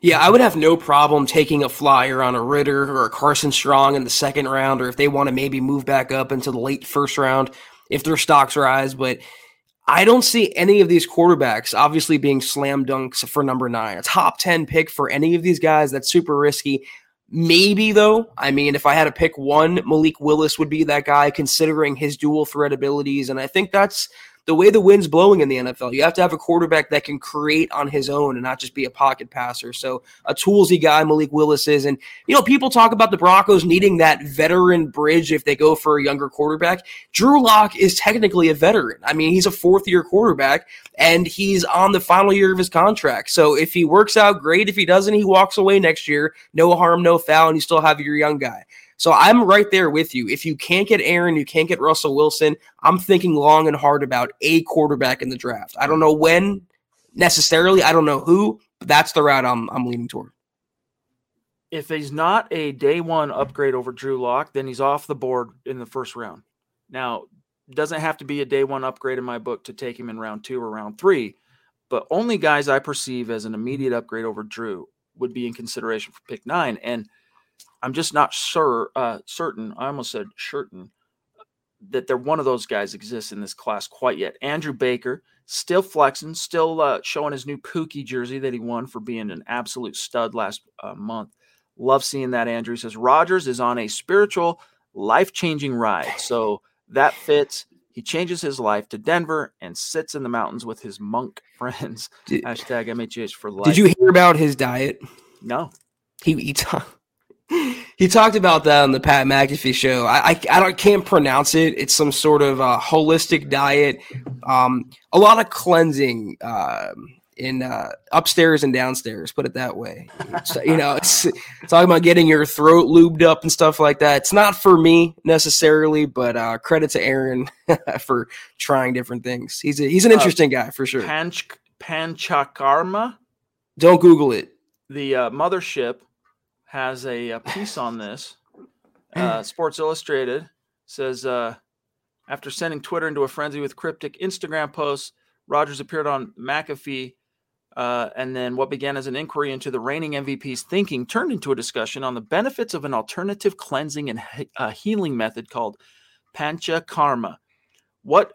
Yeah, I would have no problem taking a flyer on a Ritter or a Carson Strong in the second round, or if they want to maybe move back up into the late first round if their stocks rise. But I don't see any of these quarterbacks obviously being slam dunks for number nine. A top ten pick for any of these guys, that's super risky. Maybe, though, I mean, if I had to pick one, Malik Willis would be that guy considering his dual threat abilities, and I think that's the way the wind's blowing in the N F L, you have to have a quarterback that can create on his own and not just be a pocket passer. So a toolsy guy, Malik Willis is. And, you know, people talk about the Broncos needing that veteran bridge if they go for a younger quarterback. Drew Locke is technically a veteran. I mean, he's a fourth-year quarterback, and he's on the final year of his contract. So if he works out, great. If he doesn't, he walks away next year. No harm, no foul, and you still have your young guy. So I'm right there with you. If you can't get Aaron, you can't get Russell Wilson, I'm thinking long and hard about a quarterback in the draft. I don't know when necessarily. I don't know who, but that's the route I'm I'm leaning toward. If he's not a day one upgrade over Drew Locke, then he's off the board in the first round. Now, it doesn't have to be a day one upgrade in my book to take him in round two or round three, but only guys I perceive as an immediate upgrade over Drew would be in consideration for pick nine. And I'm just not sure, uh, certain, I almost said certain, that they're one of those guys exists in this class quite yet. Andrew Baker, still flexing, still uh, showing his new Pookie jersey that he won for being an absolute stud last uh, month. Love seeing that, Andrew. Says Rodgers is on a spiritual, life-changing ride. So that fits. He changes his life to Denver and sits in the mountains with his monk friends. Did, Hashtag M H H for life. Did you hear about his diet? No. He eats He talked about that on the Pat McAfee show. I I, I don't, can't pronounce it. It's some sort of uh, holistic diet. Um, a lot of cleansing uh, in uh, upstairs and downstairs. Put it that way. So, you know, it's, it's talking about getting your throat lubed up and stuff like that. It's not for me necessarily, but uh, credit to Aaron for trying different things. He's a, he's an interesting uh, guy for sure. Panch, panchakarma. Don't Google it. The uh, mothership has a, a piece on this. Uh, Sports Illustrated says, uh, after sending Twitter into a frenzy with cryptic Instagram posts, Rodgers appeared on McAfee, uh, and then what began as an inquiry into the reigning M V P's thinking turned into a discussion on the benefits of an alternative cleansing and he- uh, healing method called panchakarma. What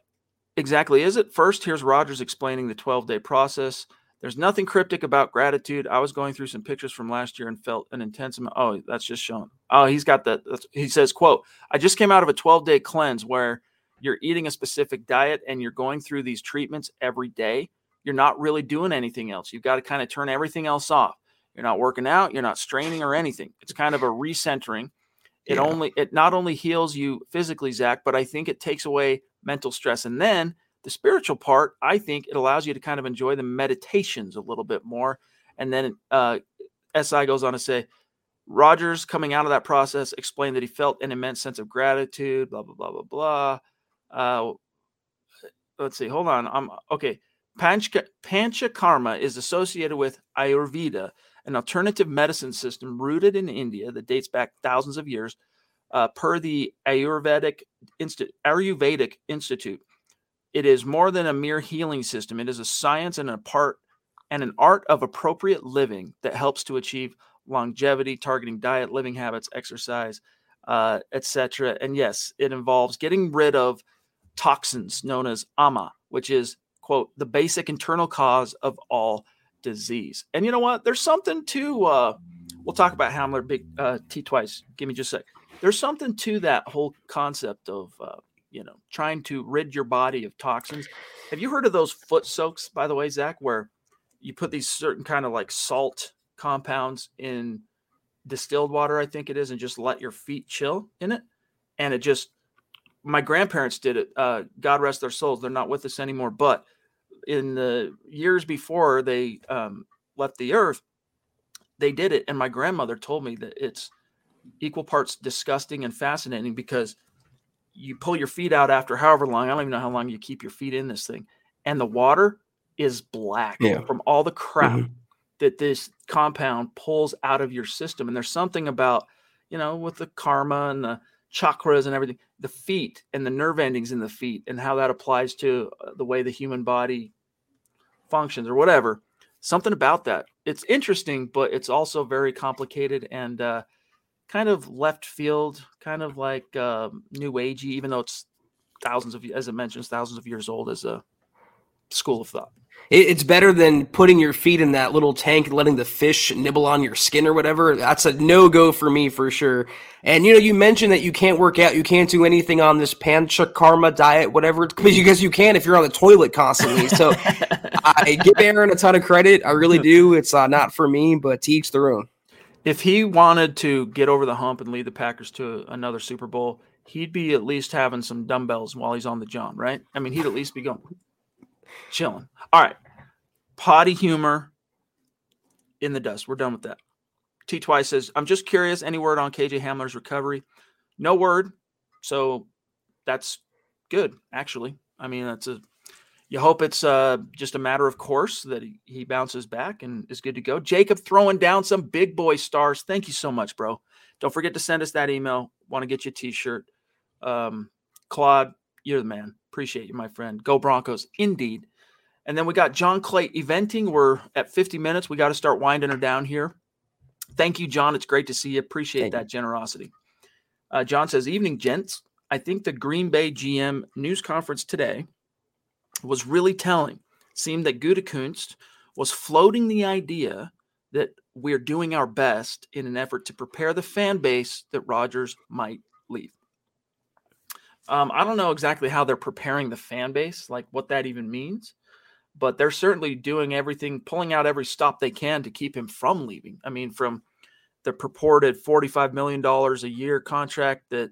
exactly is it? First, here's Rodgers explaining the twelve-day process. There's nothing cryptic about gratitude. I was going through some pictures from last year and felt an intense amount. Oh, that's just shown. Oh, he's got that. He says, quote, I just came out of a twelve-day cleanse where you're eating a specific diet and you're going through these treatments every day. You're not really doing anything else. You've got to kind of turn everything else off. You're not working out. You're not straining or anything. It's kind of a recentering. It yeah. only it not only heals you physically, Zach, but I think it takes away mental stress. And then the spiritual part, I think it allows you to kind of enjoy the meditations a little bit more. And then uh, S I goes on to say, Rodgers coming out of that process explained that he felt an immense sense of gratitude, blah, blah, blah, blah, blah. Uh, let's see. Hold on. I'm okay. Panch- Panchakarma is associated with Ayurveda, an alternative medicine system rooted in India that dates back thousands of years uh, per the Ayurvedic, Insti- Ayurvedic Institute. It is more than a mere healing system. It is a science and a part and an art of appropriate living that helps to achieve longevity, targeting diet, living habits, exercise, uh, et cetera. And yes, it involves getting rid of toxins known as ama, which is, quote, the basic internal cause of all disease. And you know what? There's something to, uh, we'll talk about Hamler, big uh, T twice. Give me just a sec. There's something to that whole concept of, uh, you know, trying to rid your body of toxins. Have you heard of those foot soaks, by the way, Zach, where you put these certain kind of like salt compounds in distilled water, I think it is, and just let your feet chill in it? And it just, my grandparents did it. Uh, God rest their souls. They're not with us anymore. But in the years before they um, left the earth, they did it. And my grandmother told me that it's equal parts disgusting and fascinating because you pull your feet out after however long. I don't even know how long you keep your feet in this thing. And the water is black yeah. from all the crap mm-hmm. that this compound pulls out of your system. And there's something about, you know, with the karma and the chakras and everything, the feet and the nerve endings in the feet and how that applies to the way the human body functions or whatever. Something about that. It's interesting, but it's also very complicated and, uh, kind of left field, kind of like uh, new agey, even though it's thousands of, as I mentioned, thousands of years old as a school of thought. It's better than putting your feet in that little tank and letting the fish nibble on your skin or whatever. That's a no-go for me for sure. And, you know, you mentioned that you can't work out, you can't do anything on this panchakarma diet, whatever, because you guess you can if you're on the toilet constantly. So I give Aaron a ton of credit. I really do. It's uh, not for me, but to each their own. If he wanted to get over the hump and lead the Packers to another Super Bowl, he'd be at least having some dumbbells while he's on the jump, right? I mean, he'd at least be going – chilling. All right. Potty humor in the dust. We're done with that. T Twice says, I'm just curious, any word on K J Hamler's recovery? No word. So that's good, actually. I mean, that's a, you hope it's uh, just a matter of course that he, he bounces back and is good to go. Jacob throwing down some big boy stars. Thank you so much, bro. Don't forget to send us that email. Want to get you a t-shirt. Um, Claude, you're the man. Appreciate you, my friend. Go Broncos, indeed. And then we got John Clay eventing. We're at fifty minutes. We got to start winding her down here. Thank you, John. It's great to see you. Appreciate Thank that you. Generosity. Uh, John says, evening, gents. I think the Green Bay G M news conference today was really telling. It seemed that Gutekunst was floating the idea that we're doing our best in an effort to prepare the fan base that Rodgers might leave. Um, I don't know exactly how they're preparing the fan base, like what that even means, but they're certainly doing everything, pulling out every stop they can to keep him from leaving. I mean, from the purported forty-five million dollars a year contract that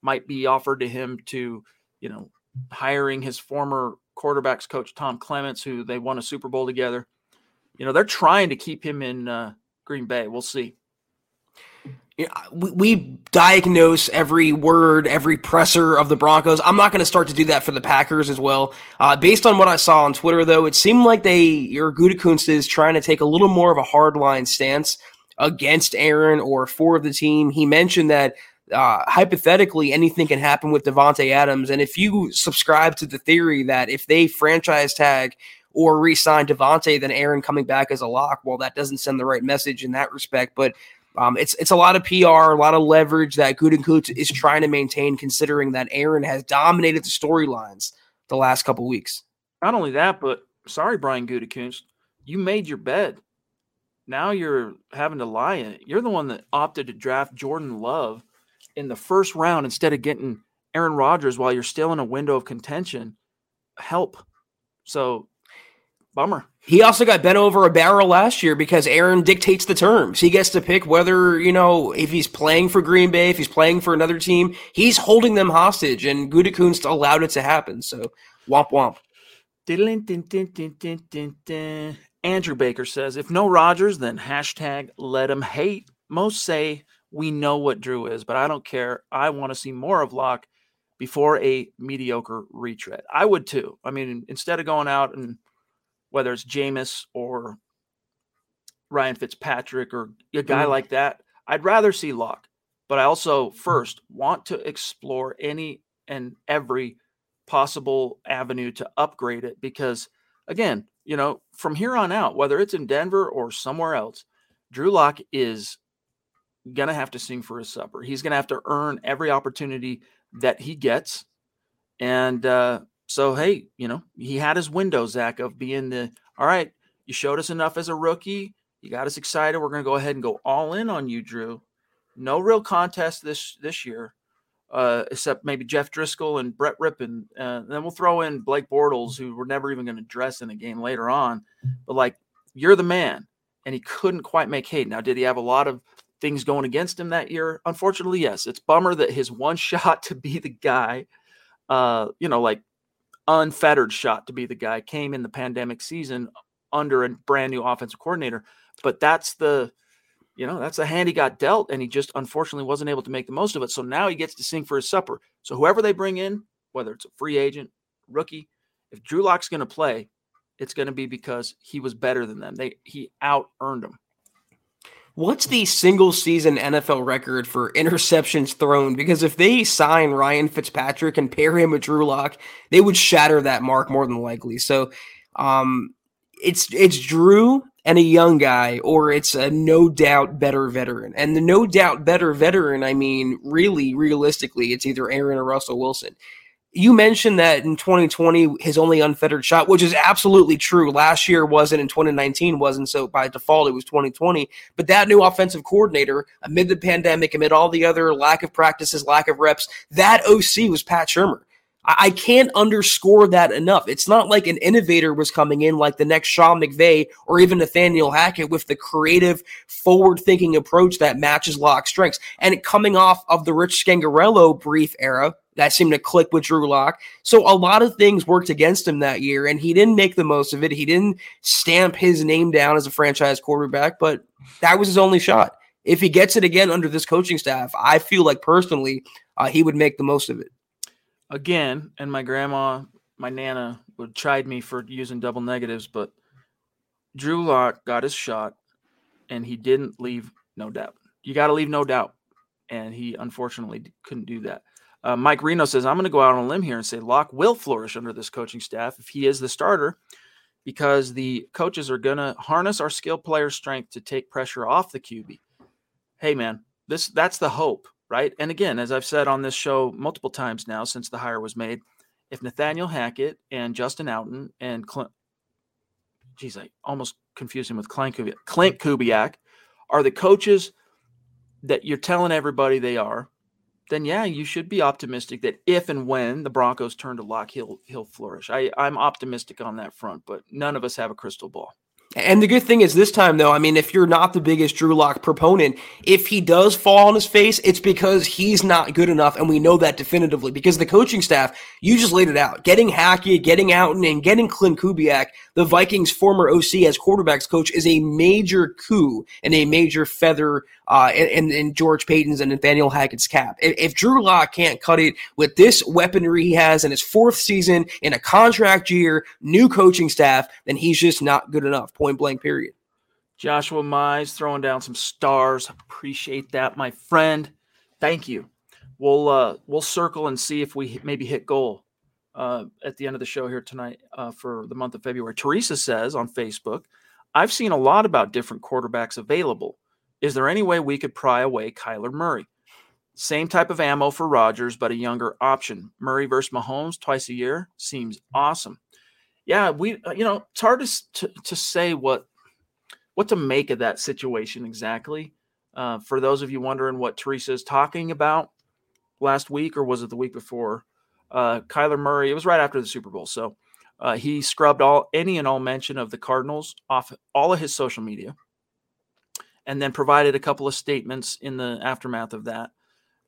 might be offered to him to, you know, hiring his former quarterbacks coach, Tom Clements, who they won a Super Bowl together. You know, they're trying to keep him in uh, Green Bay. We'll see. We diagnose every word, every presser of the Broncos. I'm not going to start to do that for the Packers as well. Uh, based on what I saw on Twitter, though, it seemed like they, or Gutekunst is trying to take a little more of a hardline stance against Aaron or for the team. He mentioned that uh, hypothetically anything can happen with Devontae Adams. And if you subscribe to the theory that if they franchise tag or re-sign Devontae, then Aaron coming back is a lock, well, that doesn't send the right message in that respect. But Um, it's it's a lot of P R, a lot of leverage that Gutekunst is trying to maintain, considering that Aaron has dominated the storylines the last couple weeks. Not only that, but sorry, Brian Gutekunst, you made your bed. Now you're having to lie in it. You're the one that opted to draft Jordan Love in the first round instead of getting Aaron Rodgers while you're still in a window of contention. Help. So, bummer. He also got bent over a barrel last year because Aaron dictates the terms. He gets to pick whether, you know, if he's playing for Green Bay, if he's playing for another team, he's holding them hostage, and Gutekunst allowed it to happen. So, womp womp. Andrew Baker says, if no Rodgers, then hashtag let him hate. Most say we know what Drew is, but I don't care. I want to see more of Locke before a mediocre retread. I would too. I mean, instead of going out and whether it's Jameis or Ryan Fitzpatrick or a guy mm. like that, I'd rather see Locke. But I also first want to explore any and every possible avenue to upgrade it because, again, you know, from here on out, whether it's in Denver or somewhere else, Drew Locke is going to have to sing for his supper. He's going to have to earn every opportunity that he gets. And, uh, So, hey, you know, he had his window, Zach, of being the, all right, you showed us enough as a rookie. You got us excited. We're going to go ahead and go all in on you, Drew. No real contest this this year, uh, except maybe Jeff Driscoll and Brett Rippon. Uh, and then we'll throw in Blake Bortles, who we're never even going to dress in a game later on. But, like, you're the man. And he couldn't quite make hay. Now, did he have a lot of things going against him that year? Unfortunately, yes. It's bummer that his one shot to be the guy, uh, you know, like, unfettered shot to be the guy came in the pandemic season under a brand new offensive coordinator, but that's the, you know, that's the hand he got dealt. And he just unfortunately wasn't able to make the most of it. So now he gets to sing for his supper. So whoever they bring in, whether it's a free agent, rookie, if Drew Locke's going to play, it's going to be because he was better than them. They, he out earned them. What's the single-season N F L record for interceptions thrown? Because if they sign Ryan Fitzpatrick and pair him with Drew Locke, they would shatter that mark more than likely. So um, it's it's Drew and a young guy, or it's a no-doubt better veteran. And the no-doubt better veteran, I mean, really, realistically, it's either Aaron or Russell Wilson. You mentioned that in twenty twenty, his only unfettered shot, which is absolutely true. Last year wasn't, and twenty nineteen wasn't, so by default it was twenty twenty. But that new offensive coordinator, amid the pandemic, amid all the other lack of practices, lack of reps, that O C was Pat Shurmur. I can't underscore that enough. It's not like an innovator was coming in like the next Sean McVay or even Nathaniel Hackett with the creative, forward-thinking approach that matches Locke's strengths. And coming off of the Rich Scangarello brief era, that seemed to click with Drew Locke. So a lot of things worked against him that year, and he didn't make the most of it. He didn't stamp his name down as a franchise quarterback, but that was his only shot. If he gets it again under this coaching staff, I feel like personally uh, he would make the most of it. Again, and my grandma, my Nana, would chide me for using double negatives, but Drew Locke got his shot, and he didn't leave no doubt. You got to leave no doubt, and he unfortunately couldn't do that. Uh, Mike Reno says, I'm going to go out on a limb here and say Locke will flourish under this coaching staff if he is the starter, because the coaches are going to harness our skilled players' strength to take pressure off the Q B. Hey, man, this that's the hope. Right. And again, as I've said on this show multiple times now since the hire was made, if Nathaniel Hackett and Justin Outten and Clint, geez, I almost confused him with Clint Kubiak, Clint Kubiak are the coaches that you're telling everybody they are, then yeah, you should be optimistic that if and when the Broncos turn to Locke, he'll, he'll flourish. I, I'm optimistic on that front, but none of us have a crystal ball. And the good thing is this time, though, I mean, if you're not the biggest Drew Locke proponent, if he does fall on his face, it's because he's not good enough, and we know that definitively. Because the coaching staff, you just laid it out. Getting Hackett, getting Outten, and getting Clint Kubiak, the Vikings' former O C as quarterbacks coach, is a major coup and a major feather uh, in, in George Payton's and Nathaniel Hackett's cap. If, if Drew Locke can't cut it with this weaponry he has in his fourth season, in a contract year, new coaching staff, then he's just not good enough. Point blank, period. Joshua Mize throwing down some stars. Appreciate that, my friend. Thank you. We'll uh, we'll circle and see if we maybe hit goal uh, at the end of the show here tonight uh, for the month of February. Teresa says on Facebook, I've seen a lot about different quarterbacks available. Is there any way we could pry away Kyler Murray? Same type of ammo for Rodgers, but a younger option. Murray versus Mahomes twice a year seems awesome. Yeah, we you know it's hard to, to to say what what to make of that situation exactly. Uh, for those of you wondering what Teresa is talking about, last week or was it the week before? Uh, Kyler Murray. It was right after the Super Bowl, so uh, he scrubbed all any and all mention of the Cardinals off all of his social media, and then provided a couple of statements in the aftermath of that.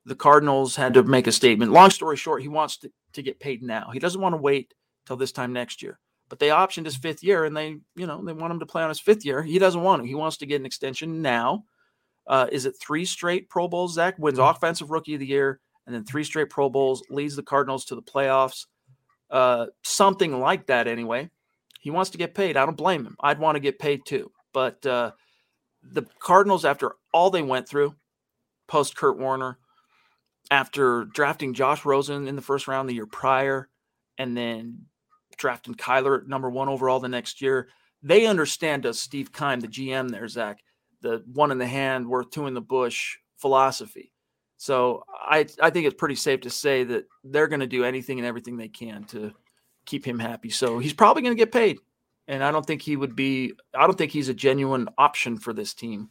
The Cardinals had to make a statement. Long story short, he wants to, to get paid now. He doesn't want to wait till this time next year. But they optioned his fifth year, and they, you know, they want him to play on his fifth year. He doesn't want to. He wants to get an extension now. Uh, is it three straight Pro Bowls, Zach? Wins Offensive Rookie of the Year, and then three straight Pro Bowls, leads the Cardinals to the playoffs. Uh, something like that anyway. He wants to get paid. I don't blame him. I'd want to get paid too. But uh, the Cardinals, after all they went through, post-Kurt Warner, after drafting Josh Rosen in the first round the year prior, and then drafting Kyler at number one overall the next year. They understand us, Steve Keim, the G M there, Zach, the one in the hand, worth two in the bush philosophy. So I, I think it's pretty safe to say that they're going to do anything and everything they can to keep him happy. So he's probably going to get paid. And I don't think he would be, I don't think he's a genuine option for this team.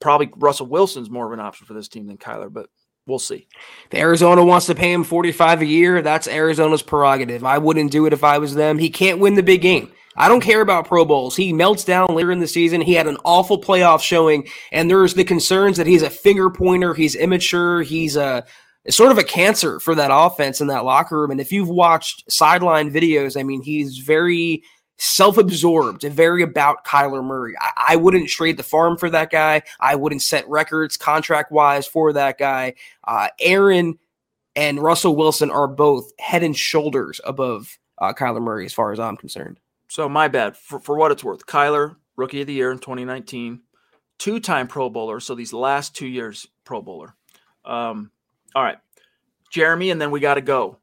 Probably Russell Wilson's more of an option for this team than Kyler, but we'll see. If Arizona wants to pay him forty-five a year, that's Arizona's prerogative. I wouldn't do it if I was them. He can't win the big game. I don't care about Pro Bowls. He melts down later in the season. He had an awful playoff showing, and there's the concerns that he's a finger pointer, he's immature, he's a It's sort of a cancer for that offense in that locker room. And if you've watched sideline videos, I mean, he's very self-absorbed and very about Kyler Murray. I, I wouldn't trade the farm for that guy. I wouldn't set records contract-wise for that guy. Uh, Aaron and Russell Wilson are both head and shoulders above uh, Kyler Murray as far as I'm concerned. So my bad. For, for what it's worth, Kyler, Rookie of the Year in twenty nineteen, two-time Pro Bowler, so these last two years Pro Bowler. Um, all right. Jeremy, and then we got to go.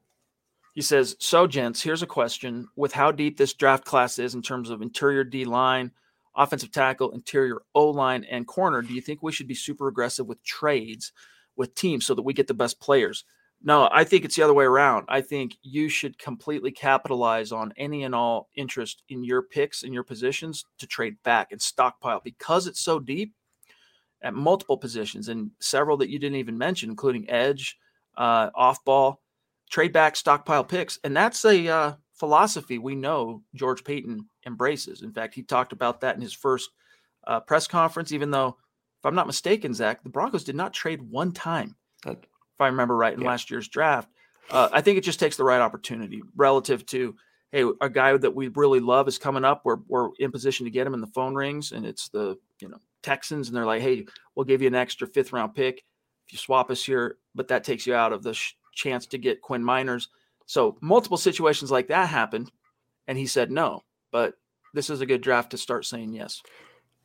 He says, so, gents, here's a question. With how deep this draft class is in terms of interior D-line, offensive tackle, interior O-line, and corner, do you think we should be super aggressive with trades with teams so that we get the best players? No, I think it's the other way around. I think you should completely capitalize on any and all interest in your picks and your positions to trade back and stockpile, because it's so deep at multiple positions and several that you didn't even mention, including edge, uh, off ball, trade back, stockpile picks. And that's a uh, philosophy we know George Payton embraces. In fact, he talked about that in his first uh, press conference, even though, if I'm not mistaken, Zach, the Broncos did not trade one time. That- if I remember right, in yeah. last year's draft. Uh, I think it just takes the right opportunity relative to, hey, a guy that we really love is coming up. We're we're in position to get him, and the phone rings, and it's the you know Texans, and they're like, hey, we'll give you an extra fifth-round pick if you swap us here, but that takes you out of the sh- chance to get Quinn Miners. So multiple situations like that happened, and he said no, but this is a good draft to start saying yes.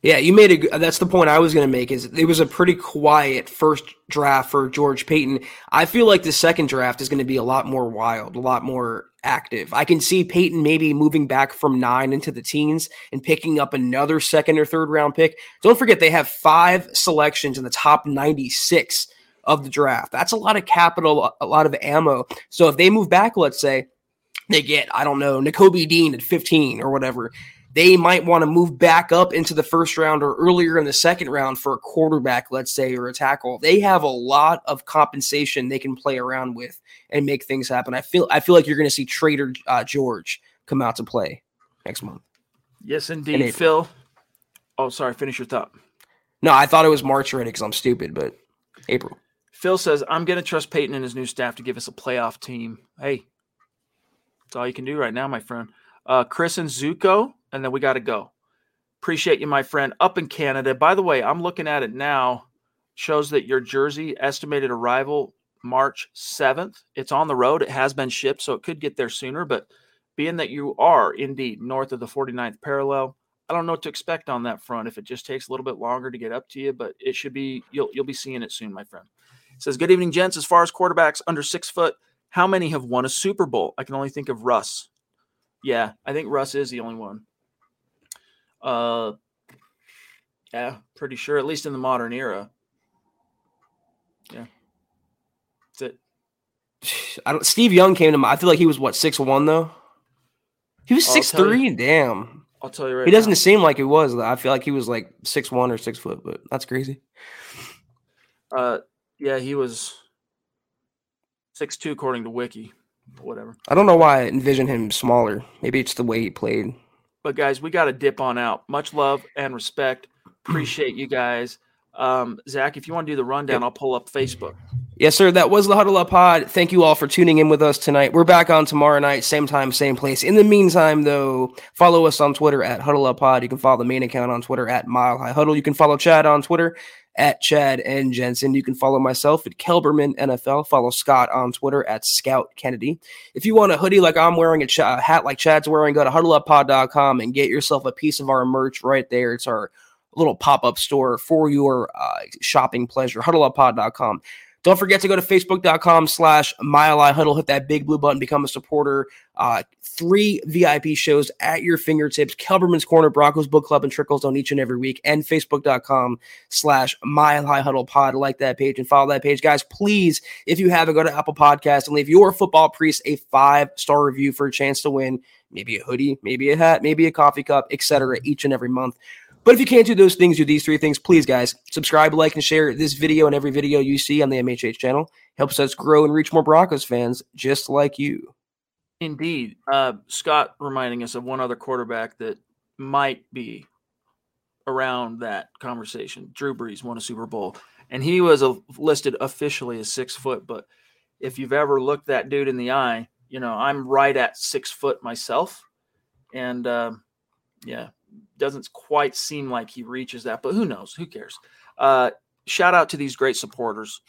Yeah, you made a. That's the point I was going to make. Is it was a pretty quiet first draft for George Payton. I feel like the second draft is going to be a lot more wild, a lot more active. I can see Payton maybe moving back from nine into the teens and picking up another second or third round pick. Don't forget they have five selections in the top ninety-six of the draft. That's a lot of capital, a lot of ammo. So if they move back, let's say they get I don't know Nakobe Dean at fifteen or whatever. They might want to move back up into the first round or earlier in the second round for a quarterback, let's say, or a tackle. They have a lot of compensation they can play around with and make things happen. I feel I feel like you're going to see Trader uh, George come out to play next month. Yes, indeed, in Phil. Oh, sorry, finish your thought. No, I thought it was March already because I'm stupid, but April. Phil says, I'm going to trust Payton and his new staff to give us a playoff team. Hey, that's all you can do right now, my friend. Uh, Chris and Zuko. And then we got to go. Appreciate you, my friend, up in Canada. By the way, I'm looking at it now. Shows that your jersey estimated arrival March seventh. It's on the road. It has been shipped, so it could get there sooner. But being that you are indeed north of the forty-ninth parallel, I don't know what to expect on that front. If it just takes a little bit longer to get up to you, but it should be, you'll, you'll be seeing it soon, my friend. It says, good evening, gents. As far as quarterbacks under six foot, how many have won a Super Bowl? I can only think of Russ. Yeah, I think Russ is the only one. Uh, yeah, pretty sure, at least in the modern era. Yeah. That's it. I don't, Steve Young came to mind. I feel like he was, what, six one, though? He was six three, damn. I'll tell you right now. He doesn't seem like he was. I feel like he was, like, six one or six foot, but that's crazy. Uh, yeah, he was six two, according to Wiki, whatever. I don't know why I envision him smaller. Maybe it's the way he played. But, guys, we got to dip on out. Much love and respect. Appreciate you guys. Um, Zach, if you want to do the rundown, I'll pull up Facebook. Yes, sir. That was the Huddle Up Pod. Thank you all for tuning in with us tonight. We're back on tomorrow night, same time, same place. In the meantime, though, follow us on Twitter at Huddle Up Pod. You can follow the main account on Twitter at Mile High Huddle. You can follow Chad on Twitter at Chad and Jensen. You can follow myself at Kelberman N F L. Follow Scott on Twitter at Scout Kennedy. If you want a hoodie like I'm wearing, a, ch- a hat like Chad's wearing, go to huddle up pod dot com and get yourself a piece of our merch right there. It's our little pop-up store for your uh, shopping pleasure, huddle up pod dot com. Don't forget to go to facebook.com slash Mile High Huddle. Hit that big blue button. Become a supporter. Uh, three V I P shows at your fingertips. Kelberman's Corner, Broncos Book Club, and Trickles on each and every week. And facebook.com slash Mile High Huddle Pod. Like that page and follow that page. Guys, please, if you haven't, go to Apple Podcasts and leave your football priest a five-star review for a chance to win. Maybe a hoodie, maybe a hat, maybe a coffee cup, et cetera each and every month. But if you can't do those things, do these three things. Please, guys, subscribe, like, and share this video and every video you see on the M H H channel. Helps us grow and reach more Broncos fans just like you. Indeed. Uh, Scott reminding us of one other quarterback that might be around that conversation. Drew Brees won a Super Bowl, and he was a, listed officially as six foot. But if you've ever looked that dude in the eye, you know, I'm right at six foot myself. And, um, yeah. Doesn't quite seem like he reaches that, but who knows? Who cares? Uh, shout out to these great supporters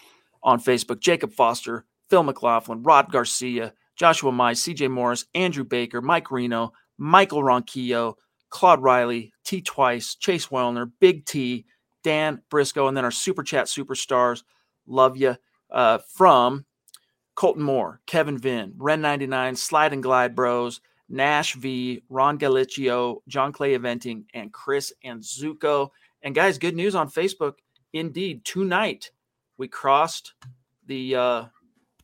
on Facebook. Jacob Foster, Phil McLaughlin, Rod Garcia, Joshua Mize, C J Morris, Andrew Baker, Mike Reno, Michael Ronquillo, Claude Riley, T Twice, Chase Wellner, Big T, Dan Briscoe, and then our Super Chat superstars. Love you. Uh, from Colton Moore, Kevin Vinn, Ren ninety-nine, Slide and Glide Bros, Nash V, Ron Galicchio, John Clay Eventing, and Chris and Zuko. And guys, good news on Facebook. Indeed, tonight we crossed the uh,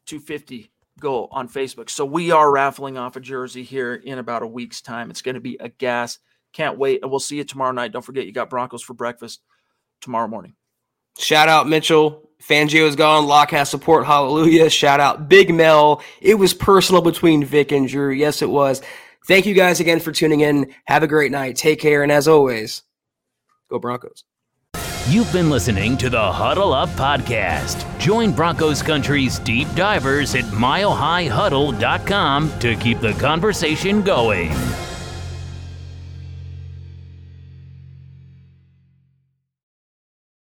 two fifty goal on Facebook. So we are raffling off a jersey here in about a week's time. It's going to be a gas. Can't wait. And we'll see you tomorrow night. Don't forget, you got Broncos for breakfast tomorrow morning. Shout out Mitchell. Fangio is gone. Locke has support. Hallelujah. Shout out Big Mel. It was personal between Vic and Drew. Yes, it was. Thank you guys again for tuning in. Have a great night. Take care. And as always, go Broncos. You've been listening to the Huddle Up Podcast. Join Broncos Country's deep divers at mile high huddle dot com to keep the conversation going.